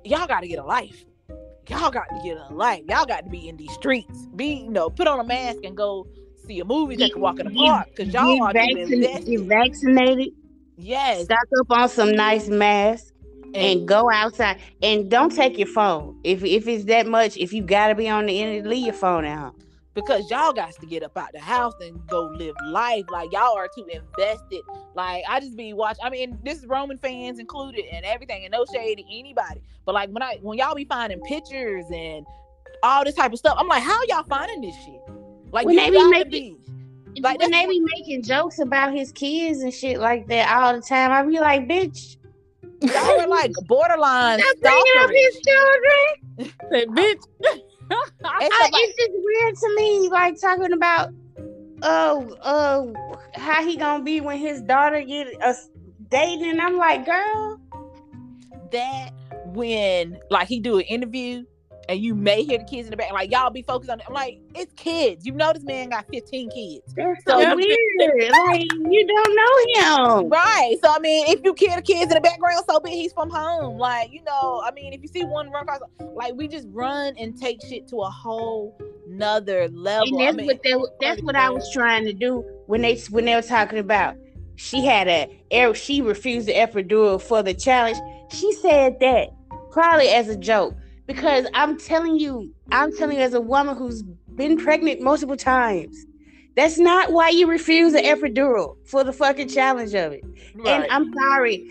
Y'all got to get a life. Y'all got to get a life. Y'all got to be in these streets. You know, put on a mask and go see a movie, take a walk in the park. Because y'all are get vaccinated. Yes. Stock up on some nice masks and go outside. And don't take your phone. If it's that much, if you got to be on the internet, leave your phone at home. Because y'all got to get up out the house and go live life. Like, y'all are too invested. Like, I just be watching. I mean, this is Roman fans included and everything, and no shade to anybody. But like, when y'all be finding pictures and all this type of stuff, I'm like, how y'all finding this shit? Like, when they be making, like, when they be making jokes about his kids and shit like that all the time, I be like, bitch. Y'all are like borderline. Stop bringing up his children. Say, bitch. It's just weird to me, like, talking about how he gonna be when his daughter get dating. I'm like, girl, that when, like, he do an interview and you may hear the kids in the back, like, y'all be focused on it. I'm like, it's kids. You know this man got 15 kids. That's so weird. Like, you don't know him. Right. So, I mean, if you hear the kids in the background, so be he's from home. Like, you know, I mean, if you see one run across, like, we just run and take shit to a whole nother level. And that's, I mean, that's what I was trying to do when they were talking about she refused the epidural for the challenge. She said that probably as a joke. Because I'm telling you as a woman who's been pregnant multiple times, that's not why you refuse an epidural for the fucking challenge of it. Right. And I'm sorry,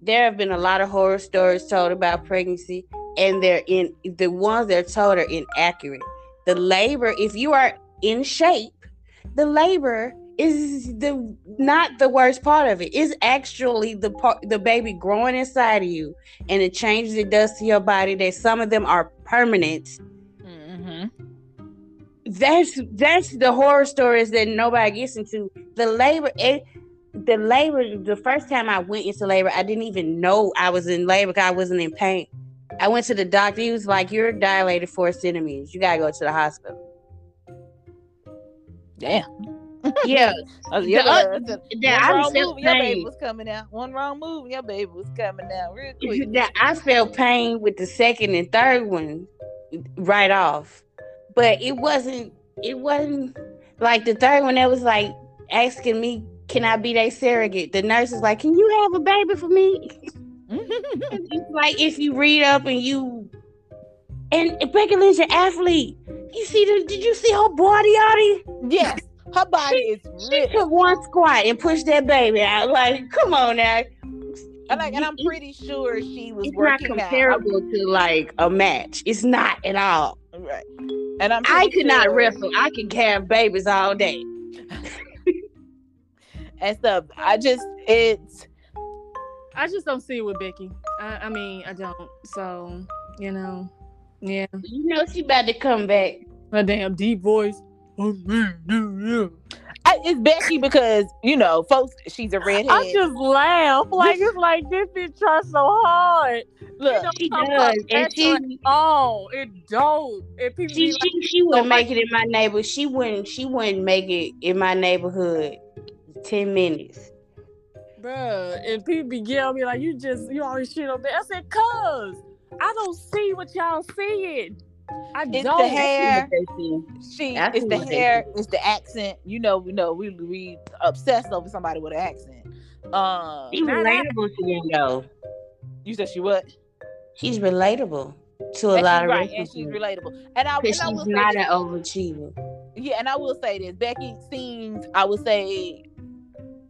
there have been a lot of horror stories told about pregnancy, and the ones that are told are inaccurate. The labor, if you are in shape, the labor is not the worst part of it. It's actually the baby growing inside of you and the changes it does to your body, that some of them are permanent. Mm-hmm. That's the horror stories that nobody gets into. The first time I went into labor, I didn't even know I was in labor because I wasn't in pain. I went to the doctor. He was like, "You're dilated 4 centimeters. You gotta go to the hospital." Damn. Yeah. One wrong move and your baby was coming out real quick. Now, I felt pain with the second and third one right off. But it wasn't like the third one that was like asking me, can I be their surrogate? The nurse is like, can you have a baby for me? It's like if you read up and you... And Becky Lynch, an athlete. Did you see her body, Audie? Yes. Her body is ripped. She took one squat and pushed that baby out. Like, come on now. And I'm pretty sure she was working out. It's not comparable to like a match. It's not at all. Right. And I could not wrestle. I can have babies all day. And stuff. I just don't see it with Becky. I don't. So, you know. Yeah. You know she about to come back. Her damn deep voice. It's Becky because, you know, folks, she's a redhead. I just laugh. Like, it's like, this bitch tries so hard. Look, she does. And it's dope. And people she wouldn't make it in my neighborhood. She wouldn't make it in my neighborhood 10 minutes. Bruh, and people be yelling me like, you always shit on that. I said, cuz, I don't see what y'all seeing. The hair. It's the hair. It's the accent. You know, we obsessed over somebody with an accent. She's relatable to them, though. You said she what? She's relatable to a lot of right, and she's relatable. And I will say, she's not an overachiever. Yeah, and I will say this: Becky seems, I would say,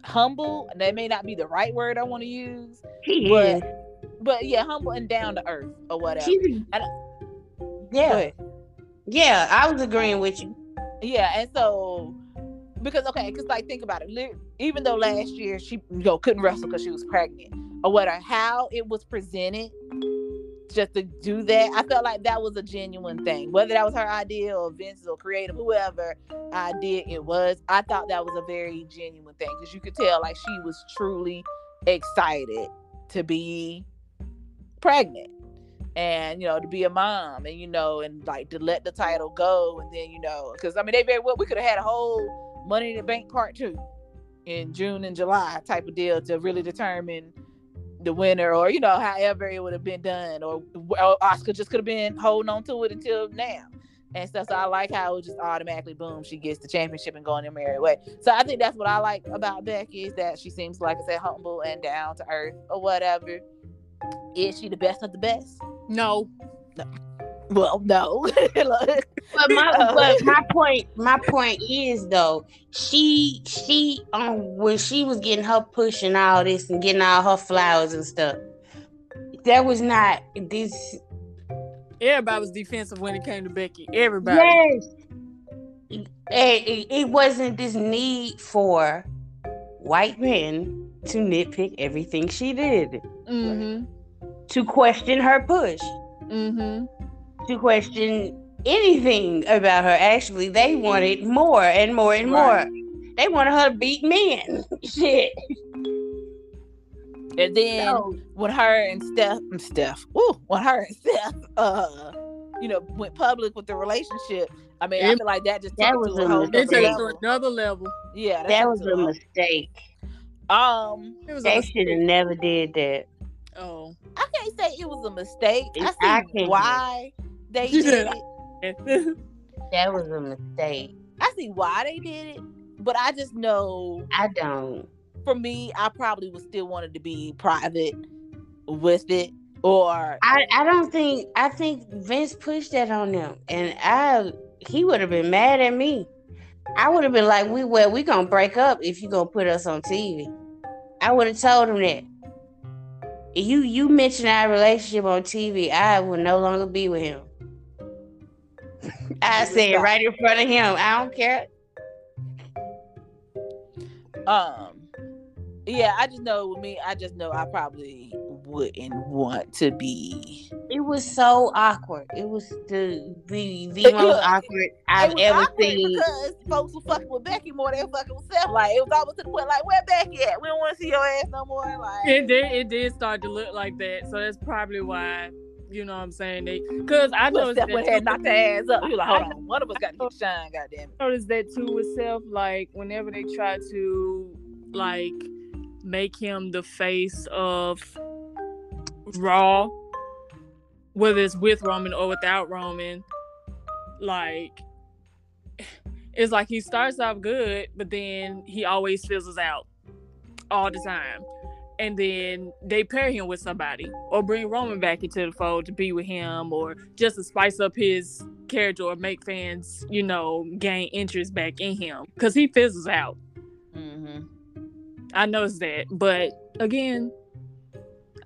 humble. That may not be the right word I want to use. She is. But yeah, humble and down to earth or whatever. Yeah, I was agreeing with you. Yeah, and so because like think about it. Even though last year she couldn't wrestle because she was pregnant or whatever, how it was presented just to do that, I felt like that was a genuine thing. Whether that was her idea or Vince's or creative, whoever idea it was, I thought that was a very genuine thing because you could tell like she was truly excited to be pregnant and to be a mom and and like to let the title go and then because I mean they very well we could have had a whole Money in the Bank part 2 in June and July type of deal to really determine the winner or however it would have been done or Oscar just could have been holding on to it until now and stuff. So I like how it was just automatically boom she gets the championship and going their merry way. So I think that's what I like about Becky is that she seems like I said humble and down to earth or whatever. Is she the best of the best? No. Well, no. but my point is though, she when she was getting her push and all this and getting all her flowers and stuff, that was not this. Everybody was defensive when it came to Becky. Everybody. Yes. It wasn't this need for white men to nitpick everything she did. Mm-hmm. To question her push. Mm-hmm. To question anything about her. Actually, they wanted more and more and right. more. They wanted her to beat men. Shit. And then when her and Steph, went public with the relationship, I mean, I feel like that just took it to another level. Yeah, that was a mistake. They should have never did that. Oh, I can't say it was a mistake. I see why they did it. That was a mistake. I see why they did it, but I just know I don't. For me, I probably would still wanted to be private with it, or I don't think. I think Vince pushed that on them, and he would have been mad at me. I would have been like, "We gonna break up if you gonna put us on TV." I would have told him that. You mentioned our relationship on TV, I will no longer be with him. I said right in front of him. I don't care. Yeah, I just know with me, I probably wouldn't want to be. It was so awkward. It was the most awkward I've ever seen. Because folks were fucking with Becky more than fucking with Seth. Like, it was almost to the point, like, where Becky at? We don't want to see your ass no more. Like, it did start to look like that. So that's probably why you know what I'm saying? Because I noticed that one had knocked the ass up. We were like, hold on, one of us got to shine, goddamn. I noticed that too itself, like whenever they try to like make him the face of Raw, whether it's with Roman or without Roman, like it's like he starts off good, but then he always fizzles out all the time. And then they pair him with somebody or bring Roman back into the fold to be with him, or just to spice up his character or make fans, you know, gain interest back in him, because he fizzles out. Mm-hmm. I noticed that. But again,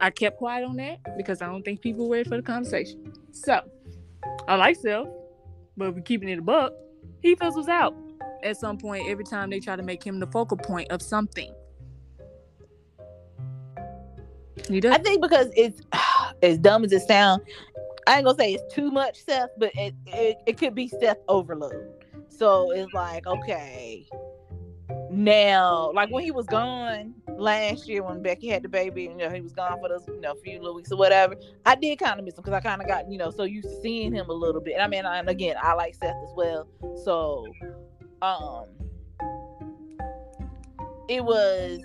I kept quiet on that because I don't think people were ready for the conversation. So I like Seth, but we're keeping it a buck. He fizzles out at some point every time they try to make him the focal point of something. I think because it's as dumb as it sounds, I ain't gonna say it's too much Seth, but it could be Seth overload. So it's like, okay, now, like when he was gone last year when Becky had the baby, you know, he was gone for those, you know, few little weeks or whatever, I did kind of miss him because I kind of got, you know, so used to seeing him a little bit. I mean, and again, I like Seth as well, so it was.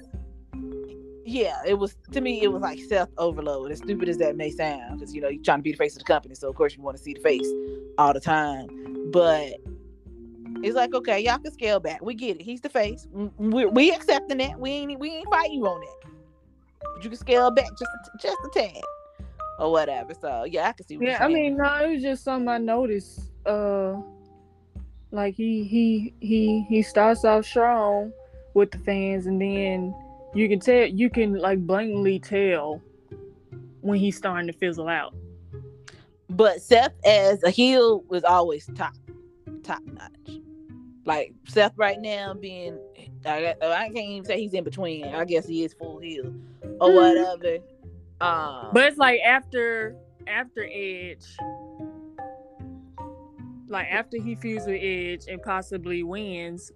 Yeah, it was, to me, it was like Seth overload, as stupid as that may sound, because, you know, you're trying to be the face of the company, so of course you want to see the face all the time. But it's like, okay, y'all can scale back. We get it. He's the face. We accepting that. We ain't fighting you on that. But you can scale back just a tad or whatever. So, yeah, I can see what you're saying. Yeah, I mean, no, it was just something I noticed. Like, he starts off strong with the fans, and then you can tell, you can like blatantly tell when he's starting to fizzle out. But Seth as a heel was always top notch. Like Seth right now being, I can't even say he's in between. I guess he is full heel or whatever. But it's like after Edge, like after he feuds with Edge and possibly wins,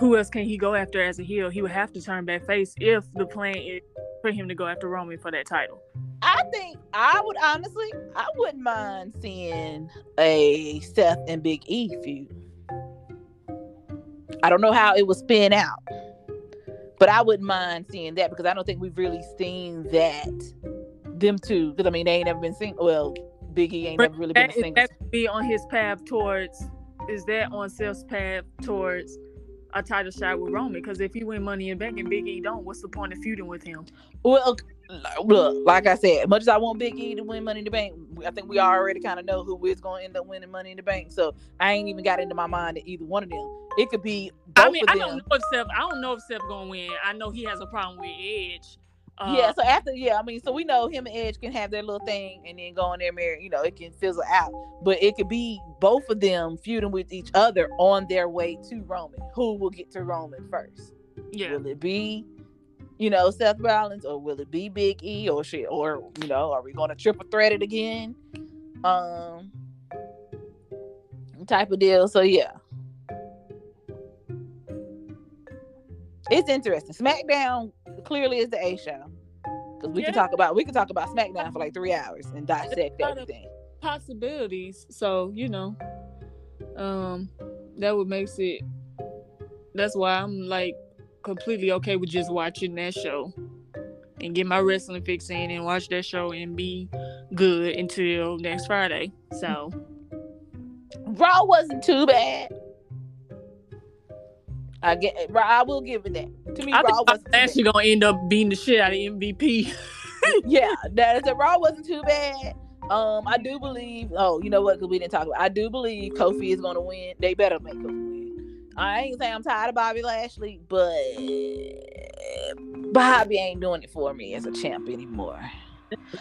who else can he go after as a heel? He would have to turn back face if the plan is for him to go after Roman for that title. I think I wouldn't mind seeing a Seth and Big E feud. I don't know how it would spin out, but I wouldn't mind seeing that, because I don't think we've really seen that, them two, because I mean, they ain't never been seen. Well, Big E ain't never really been a single. That would be on his path towards, is that on Seth's path towards a title shot with Roman? Because if he win Money in Bank and Big E don't, what's the point of feuding with him? Well, look, like I said, as much as I want Big E to win Money in the Bank, I think we already kind of know who is going to end up winning Money in the Bank. So I ain't even got into my mind that either one of them. It could be both of them. I don't know if Seth gonna win. I know he has a problem with Edge. So we know him and Edge can have their little thing and then go in there, marry, you know, it can fizzle out. But it could be both of them feuding with each other on their way to Roman. Who will get to Roman first? Yeah. Will it be, you know, Seth Rollins, or will it be Big E, or shit, or, you know, are we going to triple threat it again? Type of deal. So yeah. It's interesting. SmackDown clearly is the A show, because we can talk about SmackDown for like 3 hours and dissect everything. Possibilities. So you know, that what makes it. That's why I'm like completely okay with just watching that show and get my wrestling fix in and watch that show and be good until next Friday. So Raw wasn't too bad. I will give it that. To me, I Raw wasn't actually gonna end up being the shit out of MVP. Yeah, that Raw wasn't too bad. I do believe. Oh, you know what? Because we didn't talk about. I do believe Kofi is gonna win. They better make him win. I ain't saying I'm tired of Bobby Lashley, but Bobby ain't doing it for me as a champ anymore.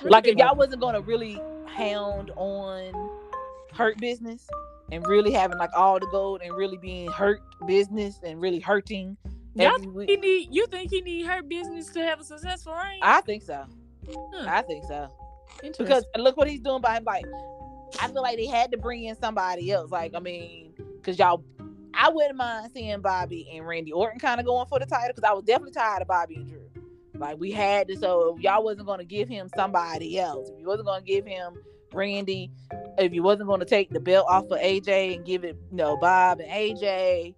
Like if y'all wasn't gonna really hound on Hurt Business, and really having like all the gold and really being Hurt Business and really hurting. You think he need Hurt Business to have a successful reign? I think so. I think so. Because look what he's doing by him. Like, I feel like they had to bring in somebody else. Like, I mean, because y'all, I wouldn't mind seeing Bobby and Randy Orton kind of going for the title, because I was definitely tired of Bobby and Drew. Like, we had to, so if y'all wasn't going to give him somebody else, if you wasn't going to give him Randy, if you wasn't going to take the belt off of AJ and give it, you know, Bob and AJ,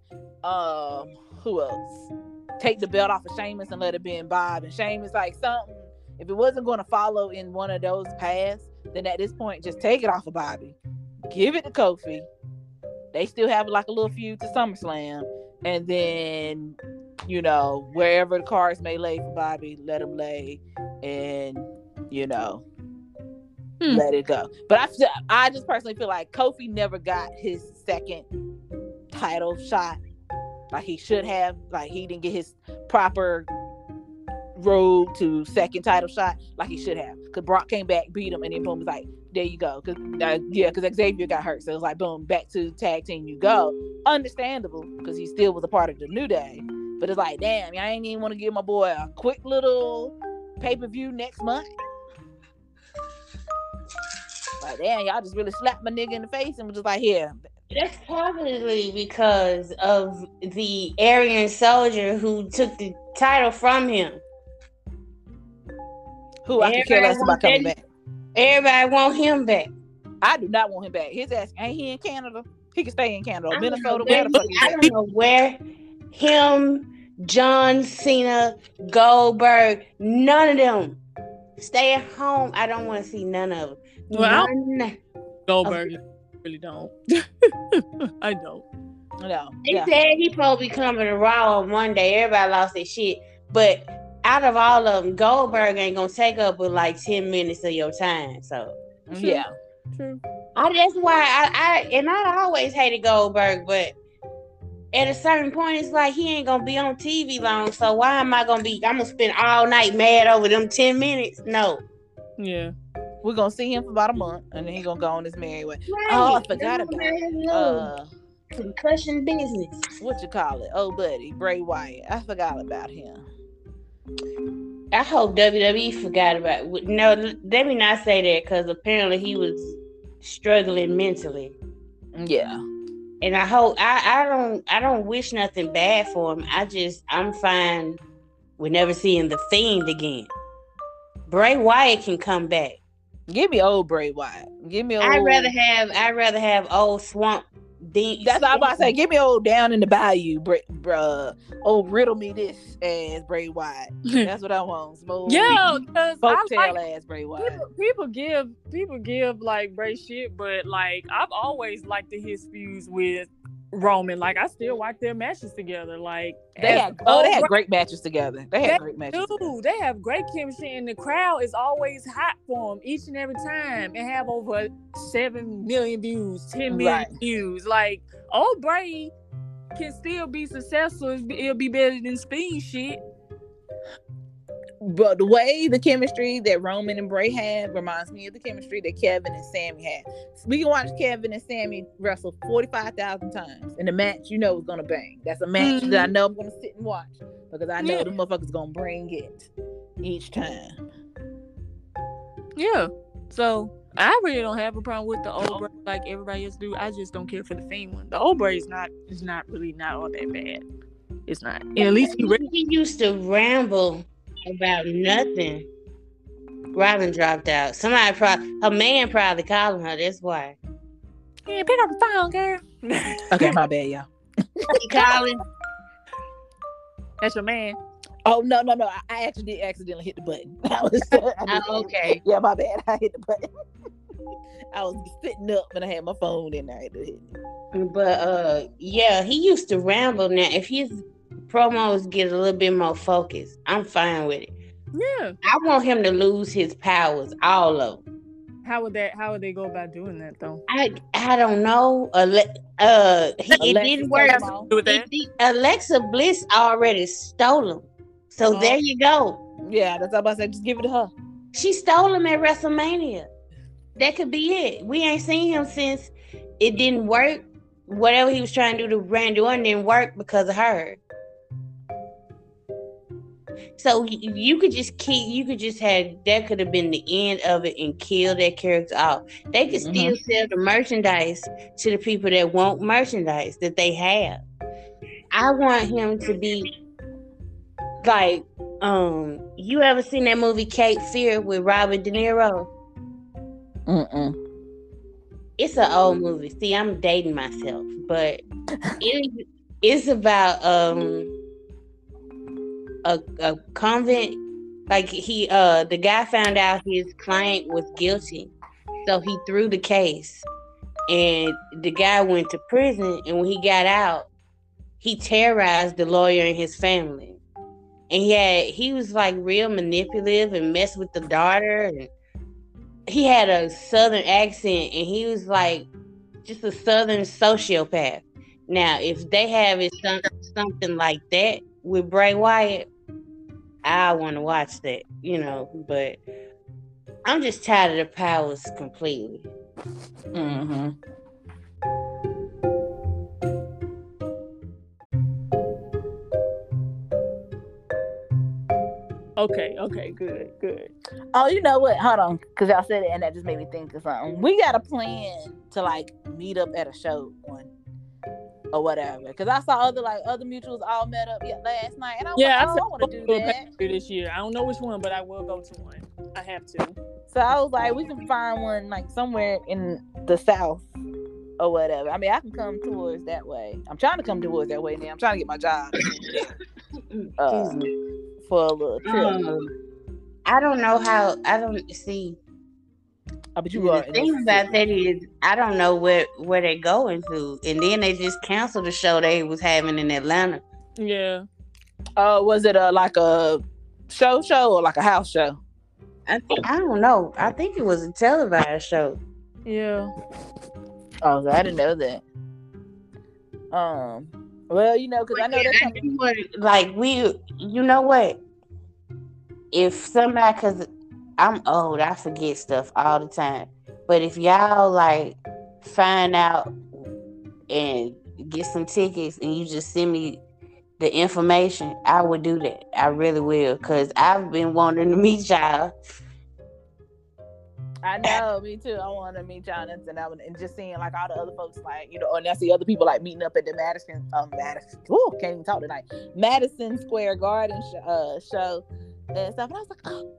who else? Take the belt off of Sheamus and let it be in Bob and Sheamus, like something. If it wasn't going to follow in one of those paths, then at this point, just take it off of Bobby. Give it to Kofi. They still have like a little feud to SummerSlam. And then, you know, wherever the cards may lay for Bobby, let him lay and, you know, let it go. But I just personally feel like Kofi never got his second title shot. Like he should have. Like he didn't get his proper road to second title shot like he should have, because Brock came back, beat him, and then boom, was like, there you go. Because because Xavier got hurt, so it was like, boom, back to tag team you go. Understandable, because he still was a part of the New Day, but it's like, damn, I ain't even want to give my boy a quick little pay-per-view next month. Like, damn, y'all just really slapped my nigga in the face and was just like, yeah. That's probably because of the Aryan soldier who took the title from him. Who I can care less about coming back. Everybody want him back. I do not want him back. His ass ain't he in Canada? He can stay in Canada, Minnesota. I don't know where him, John Cena, Goldberg, none of them stay at home. I don't want to see none of them. Well, Goldberg, really don't. I don't. No. They said he probably coming to Raw on Monday. Everybody lost their shit, but. Out of all of them, Goldberg ain't gonna take up with like 10 minutes of your time. So yeah, true. That's why I always hated Goldberg, but at a certain point, it's like he ain't gonna be on TV long. So why am I gonna be? I'm gonna spend all night mad over them 10 minutes? No. Yeah, we're gonna see him for about a month, and then he's gonna go on his merry way. Right. Oh, I forgot about concussion business. What you call it? Oh, buddy, Bray Wyatt. I forgot about him. I hope WWE forgot about it. No, let me not say that, because apparently he was struggling mentally. Yeah, and I hope I don't wish nothing bad for him. I'm fine with never seeing the Fiend again. Bray Wyatt can come back. Give me old Bray Wyatt. Give me old. I'd rather have old Swamp. That's what I'm about to say. Give me old down in the bayou, bruh. Old riddle me this ass Bray Wyatt. That's what I want. Smooth, yeah, because folktale ass Bray Wyatt. People give like Bray shit, but like I've always liked his feuds with Roman. Like I still watch their matches together. Like they had great matches together. Dude, they have great chemistry, and the crowd is always hot for them each and every time, and have over 7 million views, 10 million views. Like old Bray can still be successful. It'll be better than Speed shit. But the way the chemistry that Roman and Bray had reminds me of the chemistry that Kevin and Sammy had. We can watch Kevin and Sammy wrestle 45,000 times in a match you know is going to bang. That's a match that I know I'm going to sit and watch, because I know the motherfuckers going to bring it each time. Yeah. So I really don't have a problem with the old Bray like everybody else do. I just don't care for the Fiend one. The old Bray is not really not all that bad. It's not. And at least he used to ramble about nothing. Robin dropped out. Somebody her man probably calling her. That's why. Yeah, pick up the phone, girl. Okay, my bad, y'all. He calling. That's your man. Oh no! I actually did accidentally hit the button. Okay. Yeah, my bad. I hit the button. I was sitting up and I had my phone in there. But yeah, he used to ramble. Now, if he's promos get a little bit more focused, I'm fine with it. Yeah, I want him to lose his powers, all of them. How would they go about doing that though? I don't know. It didn't work. Alexa Bliss already stole him, so there you go. Yeah, that's all I said. Just give it to her. She stole him at WrestleMania. That could be it. We ain't seen him since. It didn't work. Whatever he was trying to do to Randy Orton didn't work because of her. So that could have been the end of it and kill that character off. They could still sell the merchandise to the people that want merchandise that they have. I want him to be like You ever seen that movie Cape Fear with Robert De Niro? Mm-mm. It's an old movie. See, I'm dating myself, but it's about a convent. Like he, the guy found out his client was guilty, so he threw the case, and the guy went to prison. And when he got out, he terrorized the lawyer and his family. And he was like real manipulative and messed with the daughter. And he had a Southern accent, and he was like just a Southern sociopath. Now, if they have it something like that with Bray Wyatt, I want to watch that, but I'm just tired of the powers completely. Mm-hmm. Okay, good. Oh, you know what? Hold on, because y'all said it, and that just made me think of something. We got a plan to, meet up at a show or whatever, because I saw other mutuals all met up last night, and I want to do that this year. I don't know which one, but I will go to one. I have to. So I was like, we can find one somewhere in the South or whatever. I mean, I can come towards that way. I'm trying to come towards that way now. I'm trying to get my job for a little trip. I don't know how. I don't see. But the thing about that is, I don't know where they're going to. And then they just canceled the show they was having in Atlanta. Yeah. Was it a show or a house show? I don't know. I think it was a televised show. Yeah. Oh, I didn't know that. Well, because I know that's something. You know what? If somebody, because I'm old, I forget stuff all the time. But if y'all find out and get some tickets and you just send me the information, I would do that. I really will, because I've been wanting to meet y'all. I know, me too. I want to meet y'all, and just seeing all the other folks, and I see other people meeting up at the Madison. Ooh, can't even talk tonight. Madison Square Garden show and stuff. And I was like, oh.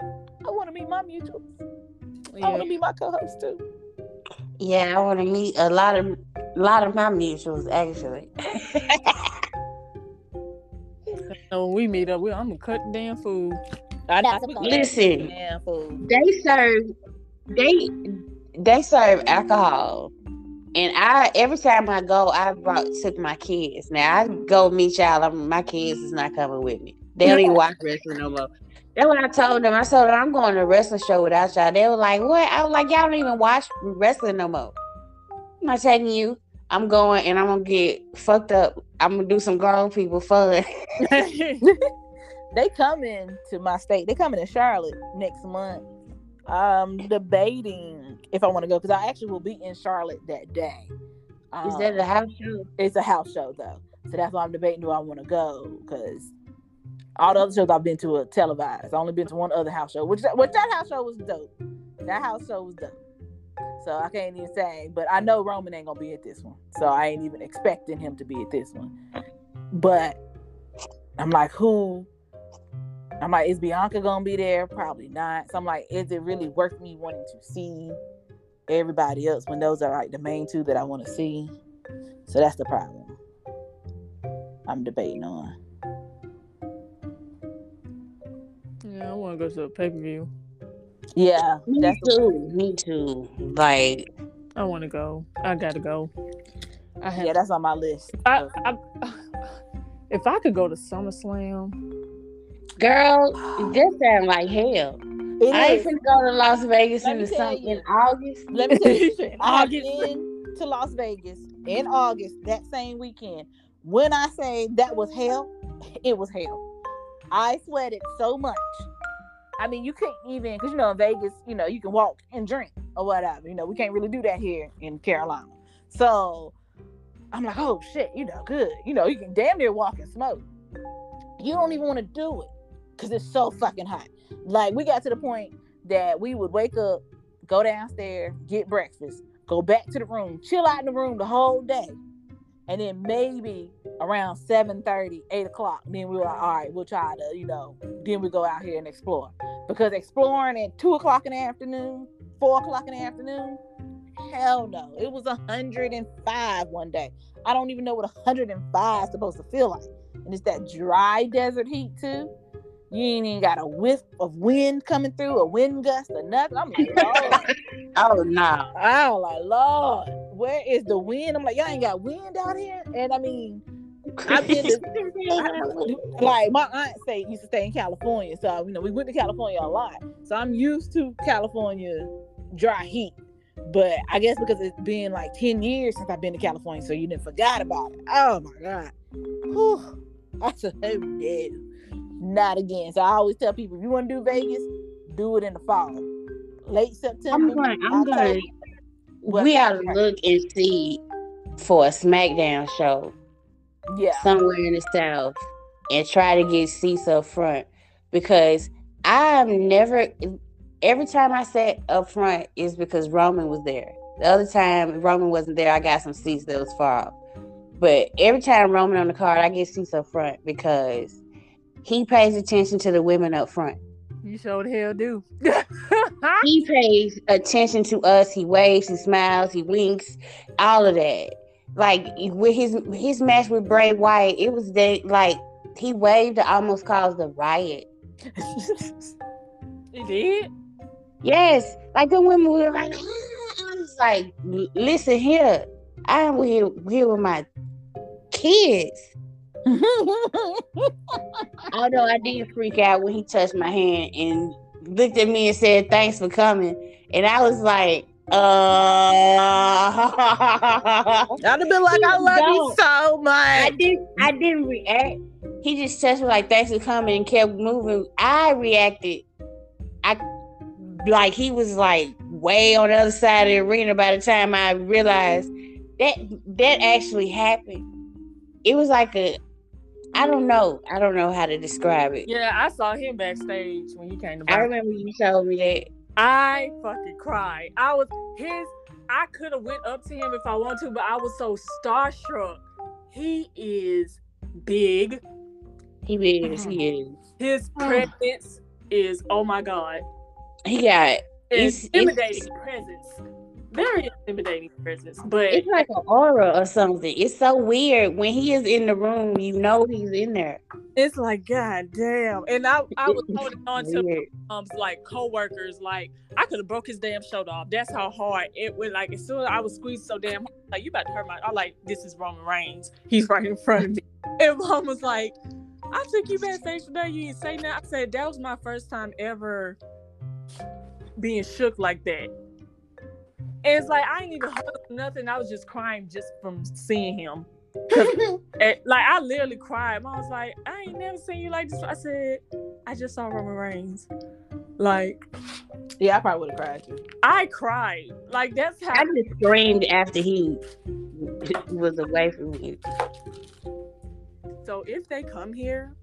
I want to meet my mutuals. Yeah. I want to meet my co-host too. Yeah, I want to meet a lot of my mutuals actually. So when we meet up, I'm gonna cut the damn food. Listen, damn food. They serve alcohol, and every time I go, I took my kids. Now I go meet y'all. My kids is not coming with me. They don't even watch wrestling no more. That's what I told them. I told them I'm going to a wrestling show without y'all. They were like, what? I was like, y'all don't even watch wrestling no more. I'm not taking you. I'm going, and I'm going to get fucked up. I'm going to do some grown people fun. They coming to my state. They coming to Charlotte next month. I'm debating if I want to go, because I actually will be in Charlotte that day. Is that a house show? It's a house show, though. So that's why I'm debating, do I want to go, because all the other shows I've been to are televised. I only been to one other house show, which that house show was dope. So I can't even say, but I know Roman ain't gonna be at this one. So I ain't even expecting him to be at this one. But I'm like, who? I'm like, is Bianca gonna be there? Probably not. So I'm like, is it really worth me wanting to see everybody else when those are the main two that I want to see? So that's the problem I'm debating on. I want to go to a pay-per-view. Yeah, that's me too. I want to go. I gotta go. That's on my list. If I could go to SummerSlam, girl, that sounds like hell. I ain't gonna go to Las Vegas in August. Let me tell you, I've been to Las Vegas in August that same weekend. When I say that was hell, it was hell. I sweated so much. I mean, you couldn't even, because in Vegas, you can walk and drink or whatever. We can't really do that here in Carolina. So I'm like, oh shit, good. You can damn near walk and smoke. You don't even want to do it because it's so fucking hot. We got to the point that we would wake up, go downstairs, get breakfast, go back to the room, chill out in the room the whole day, and then maybe around 7:30, 8 o'clock. Then we were like, all right, we'll try to, you know, then we go out here and explore. Because exploring at 2 o'clock in the afternoon, 4 o'clock in the afternoon, hell no. It was 105 one day. I don't even know what 105 is supposed to feel like. And it's that dry desert heat, too. You ain't even got a whiff of wind coming through, a wind gust or nothing. I'm like, Lord. Oh, no. I'm like, Lord, where is the wind? I'm like, y'all ain't got wind out here? And I mean, I've been to, like, my aunt used to stay in California. So, you know, we went to California a lot. So I'm used to California dry heat. But I guess because it's been like 10 years since I've been to California, so you didn't forgot about it. Oh, my God. Whew. I said, hey, not again. So I always tell people, if you want to do Vegas, do it in the fall. Late September. I'm going. We ought to look and see for a SmackDown show. Yeah. Somewhere in the South. And try to get seats up front. Because I'm never... Every time I sat up front is because Roman was there. The other time Roman wasn't there, I got some seats that was far off. But every time Roman on the card, I get seats up front because he pays attention to the women up front. You sure the hell do. He pays attention to us. He waves, he smiles, he winks, all of that. Like with his match with Bray Wyatt, it was that, like, he waved to almost caused a riot. He did? Yes, like the women were like, I was like, listen here, I'm here with my kids. Although I did freak out when he touched my hand and looked at me and said, thanks for coming. And I was like, I'd have been like, I love you so much. I didn't react. He just touched me like, thanks for coming, and kept moving. I reacted. Like, he was like way on the other side of the arena by the time I realized that actually happened. It was like a, I don't know how to describe it. Yeah, I saw him backstage when he came to Boston. I remember you showed me that. I fucking cried. I could have went up to him if I wanted to, but I was so starstruck. He is big. He is. His presence is, oh my God. He got very intimidating presence, but it's like an aura or something. It's so weird when he is in the room, you know he's in there. It's like, God damn. And I was holding on to my mom's like co-workers, like I could have broke his damn shoulder off. That's how hard it was. Like, as soon as I was squeezed so damn hard, like, you about to hurt my, I'm like, this is Roman Reigns. He's right in front of me. And mom was like, I took you backstage today, you didn't say nothing. I said, that was my first time ever being shook like that. And it's like, I ain't even hug nothing. I was just crying just from seeing him. Like, I literally cried. Mom was like, I ain't never seen you like this. I said, I just saw Roman Reigns. Like, yeah, I probably would have cried too. I cried. Like, that's how I just screamed after he was away from you. So if they come here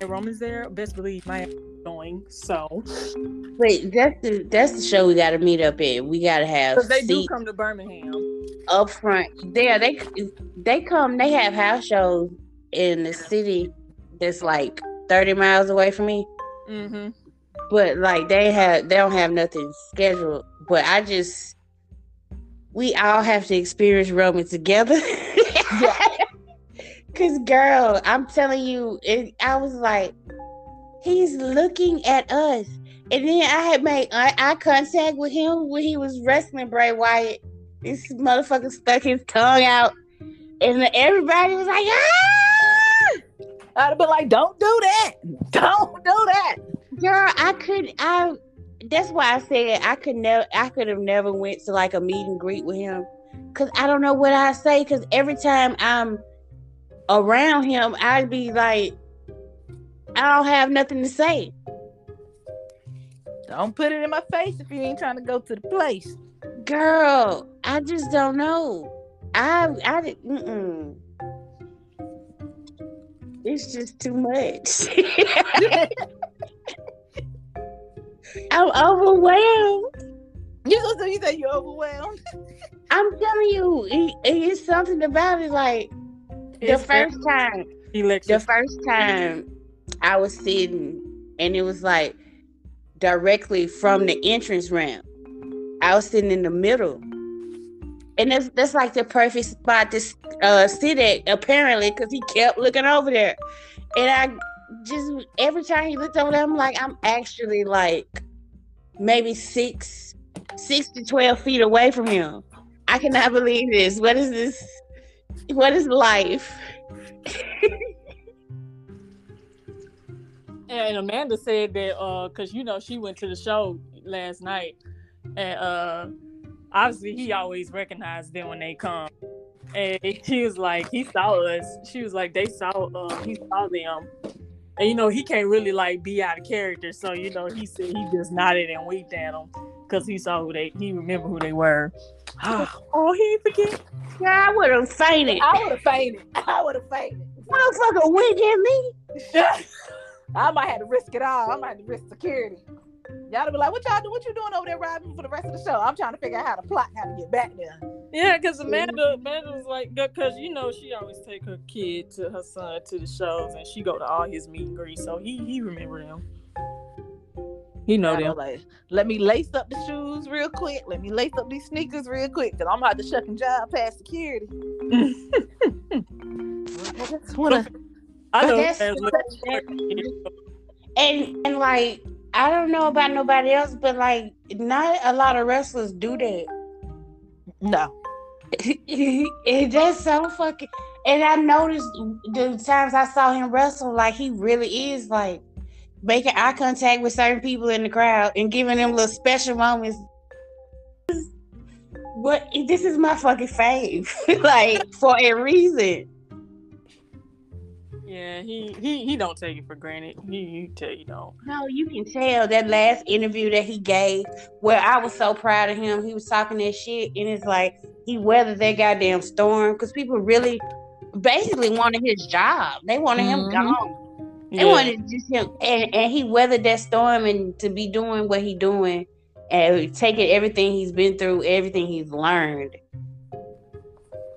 and Roman's there, best believe my ass is going. So wait, that's the show we got to meet up at. We got to have, because they do come to Birmingham up front. There they come. They have house shows in the city that's like 30 miles away from me. Mm-hmm. But like they don't have nothing scheduled. But we all have to experience Roman together. Yeah. Cause girl, I'm telling you, I was like, he's looking at us. And then I had made eye contact with him when he was wrestling Bray Wyatt. This motherfucker stuck his tongue out, and everybody was like, ah! I'd have been like, don't do that. Don't do that. Girl, that's why I said I could have never went to like a meet and greet with him. Cause I don't know what I say, cause every time I'm around him, I'd be like, I don't have nothing to say. Don't put it in my face if you ain't trying to go to the place. Girl, I just don't know. It's just too much. I'm overwhelmed. You said you're overwhelmed. I'm telling you, it is something about it. Like the first time I was sitting, and it was like directly from the entrance ramp. I was sitting in the middle, and that's like the perfect spot to sit at, apparently, because he kept looking over there. And I just, every time he looked over there, I'm like, I'm actually like maybe 6 to 12 feet away from him. I cannot believe this. What is this? What is life? And Amanda said that, because, you know, she went to the show last night. And obviously, he always recognized them when they come. And she was like, he saw us. She was like, he saw them. And, you know, he can't really, like, be out of character. So, you know, he said he just nodded and winked at them because he saw he remembered who they were. Oh, he forget. Yeah, I would have fainted. I would have fainted. Motherfucker wink at me. I might have to risk it all. I might have to risk security. Y'all to be like, what you doing over there robbing for the rest of the show? I'm trying to figure out how to get back there. Yeah, because Amanda was like, because, you know, she always take her kid to her son to the shows, and she go to all his meet and greets, so he remember them. He know them. Like, let me lace up the shoes real quick. Let me lace up these sneakers real quick, because I'm about to shuck and jive past security. I know and like, I don't know about nobody else, but like, not a lot of wrestlers do that. No. That's so fucking. And I noticed the times I saw him wrestle, like, he really is like making eye contact with certain people in the crowd and giving them little special moments. But this is my fucking fave, like, for a reason. Yeah, he don't take it for granted. He don't. No, you can tell that last interview that he gave, where I was so proud of him. He was talking that shit, and it's like he weathered that goddamn storm because people really, basically wanted his job. They wanted him gone. Yeah. They wanted just him, and he weathered that storm and to be doing what he doing and taking everything he's been through, everything he's learned.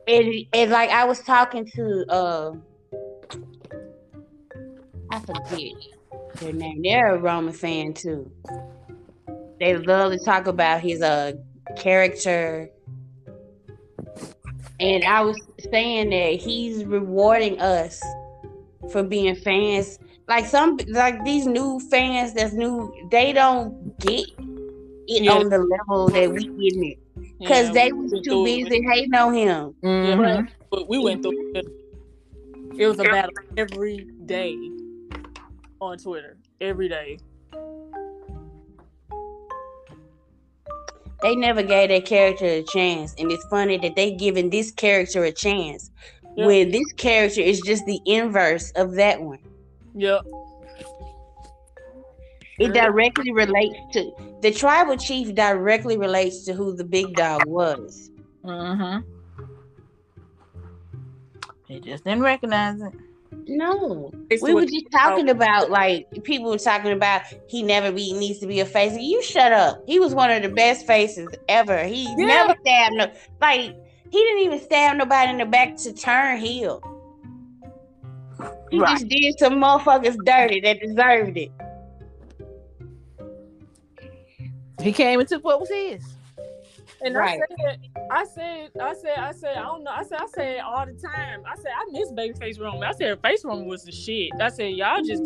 And like I was talking to I forget their name. They're a Roman fan too. They love to talk about his character. And I was saying that he's rewarding us for being fans. Like these new fans that's new, they don't get it on the level that we getting it. Because they was too busy hating on him. Mm-hmm. Yeah, but we went through it. It was a battle every day. On Twitter, every day. They never gave that character a chance, and it's funny that they giving this character a chance when this character is just the inverse of that one. Yep. It directly relates to the tribal chief. Directly relates to who the big dog was. They just didn't recognize it. No, we were just talking about, like, people were talking about he never needs to be a face. You shut up. He was one of the best faces ever. He never stabbed he didn't even stab nobody in the back to turn heel. He just did some motherfuckers dirty that deserved it. He came and took what was his. And I said, I don't know. I said all the time. I said, I miss Babyface Roman. I said, Face Roman was the shit. I said, y'all just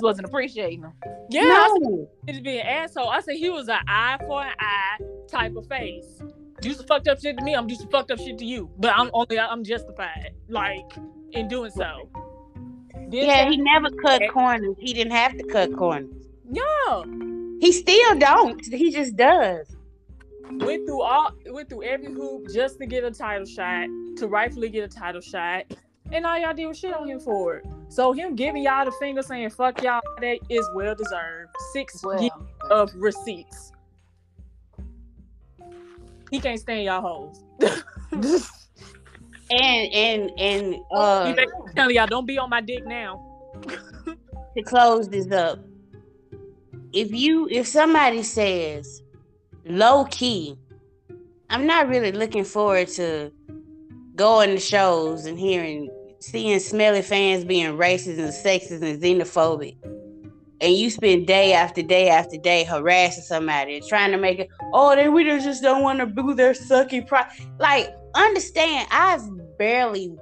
wasn't appreciating him. Yeah, no. I said, being an asshole. I said, he was an eye for an eye type of face. Do some fucked up shit to me. I'm do some fucked up shit to you. But I'm justified, like, in doing so. He never cut corners. He didn't have to cut corners. Yeah, he still don't. He just does. Went through every hoop just to get a title shot, to rightfully get a title shot, and all y'all did was shit on him for it. So him giving y'all the finger, saying "fuck y'all," that is well deserved. 6 years of receipts. He can't stand y'all hoes. and telling y'all don't be on my dick now. To close this up, if somebody says, low key, I'm not really looking forward to going to shows and seeing smelly fans being racist and sexist and xenophobic. And you spend day after day after day harassing somebody and trying to make it, oh, then we just don't want to boo their sucky pride. Like, understand, I've barely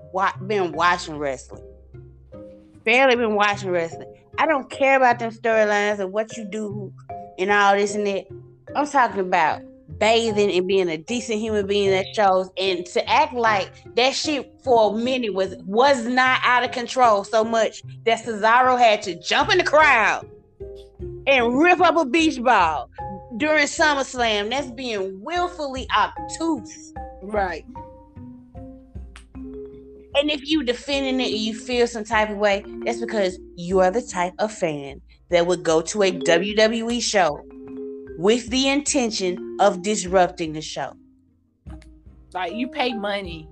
been watching wrestling. I don't care about them storylines and what you do and all this and that. I'm talking about bathing and being a decent human being that shows, and to act like that shit for a minute was not out of control so much that Cesaro had to jump in the crowd and rip up a beach ball during SummerSlam. That's being willfully obtuse. Right. And if you defending it and you feel some type of way, that's because you are the type of fan that would go to a WWE show with the intention of disrupting the show. Like, you pay money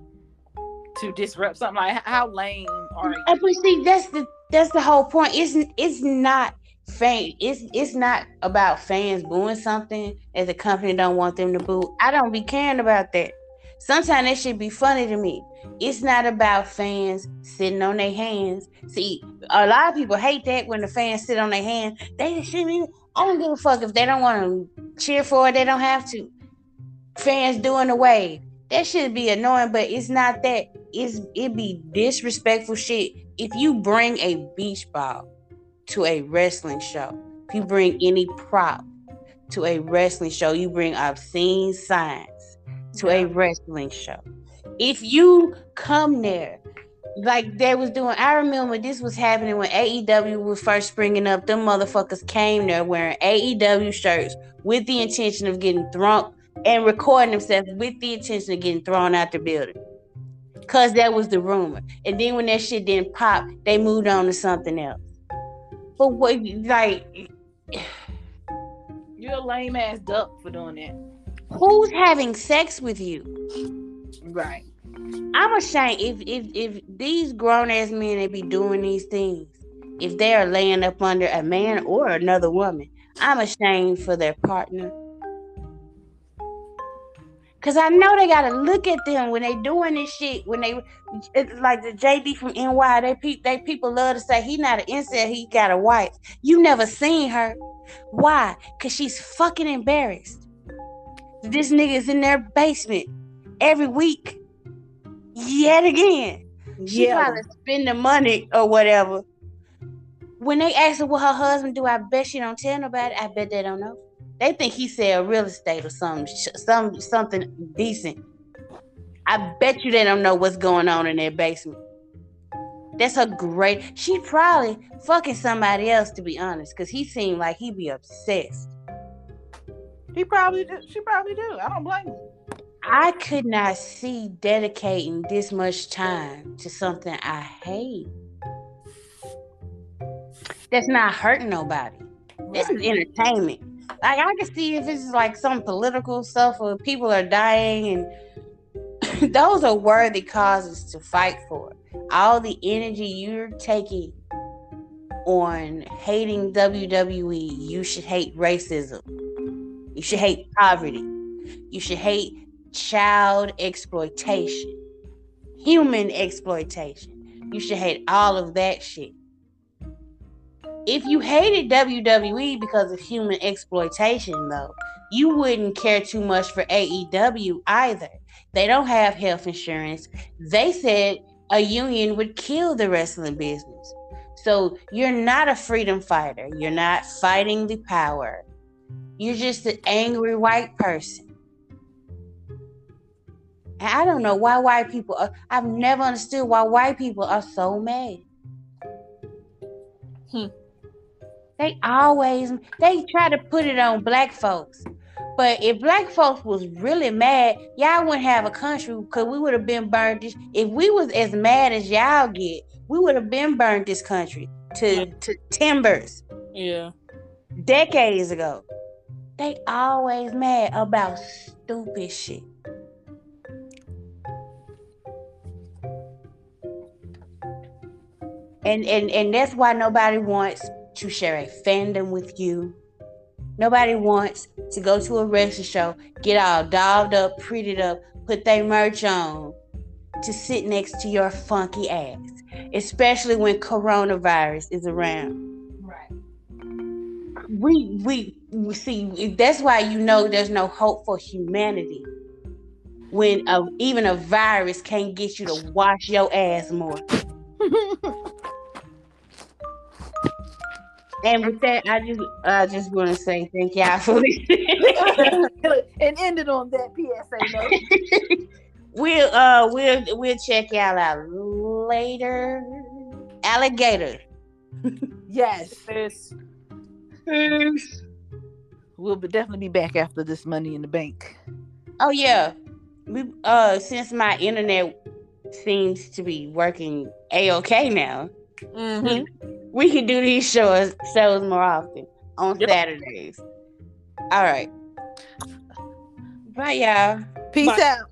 to disrupt something. Like, how lame are you? But see, that's the whole point. It's not fan. It's not about fans booing something that the company don't want them to boo. I don't be caring about that. Sometimes that should be funny to me. It's not about fans sitting on their hands. See, a lot of people hate that when the fans sit on their hands. They shouldn't even. I don't give a fuck if they don't want to cheer for it. They don't have to. Fans doing the wave. That should be annoying, but it's not that. It be disrespectful shit. If you bring a beach ball to a wrestling show, if you bring any prop to a wrestling show, you bring obscene signs to a wrestling show. If you come there, like they was doing, I remember this was happening when AEW was first springing up. Them motherfuckers came there wearing AEW shirts with the intention of getting drunk and recording themselves with the intention of getting thrown out the building. Because that was the rumor. And then when that shit didn't pop, they moved on to something else. But what, like... You're a lame-ass duck for doing that. Who's having sex with you? Right. I'm ashamed if these grown-ass men that be doing these things, if they are laying up under a man or another woman, I'm ashamed for their partner. Because I know they got to look at them when they doing this shit. When they, like the JD from NY, they people love to say, he not an incel, he got a wife. You never seen her. Why? Because she's fucking embarrassed. This nigga is in their basement every week. Yet again, she probably spend the money or whatever. When they ask her what her husband do, I bet she don't tell nobody. I bet they don't know. They think he sell real estate or something decent. I bet you they don't know what's going on in their basement. That's a great. She probably fucking somebody else, to be honest, because he seemed like he be obsessed. He probably do. She probably do. I don't blame you. I could not see dedicating this much time to something I hate. That's not hurting nobody. Right. This is entertainment. Like, I can see if it's like some political stuff or people are dying, and those are worthy causes to fight for. All the energy you're taking on hating WWE, you should hate racism. You should hate poverty. You should hate child exploitation, human exploitation. You should hate all of that shit. If you hated WWE because of human exploitation, though, you wouldn't care too much for AEW either. They don't have health insurance. They said a union would kill the wrestling business. So you're not a freedom fighter. You're not fighting the power. You're just an angry white person. I don't know why white people are, I've never understood why white people are so mad. They try to put it on black folks. But if black folks was really mad, y'all wouldn't have a country, because we would have been burned. If we was as mad as y'all get, we would have been burned this country to timbers. Yeah. Decades ago. They always mad about stupid shit. And that's why nobody wants to share a fandom with you. Nobody wants to go to a wrestling show, get all dolled up, prettied up, put their merch on to sit next to your funky ass, especially when coronavirus is around. Right. We see, that's why you know there's no hope for humanity when even a virus can't get you to wash your ass more. And with that, I just want to say thank y'all for listening. And end it on that PSA note. We'll check y'all out later. Alligator. Yes. Yes. We'll definitely be back after this Money in the Bank. Oh yeah. We since my internet seems to be working A-OK now. Mm-hmm. We can do these shows more often on Saturdays. All right. Bye, y'all. Peace out.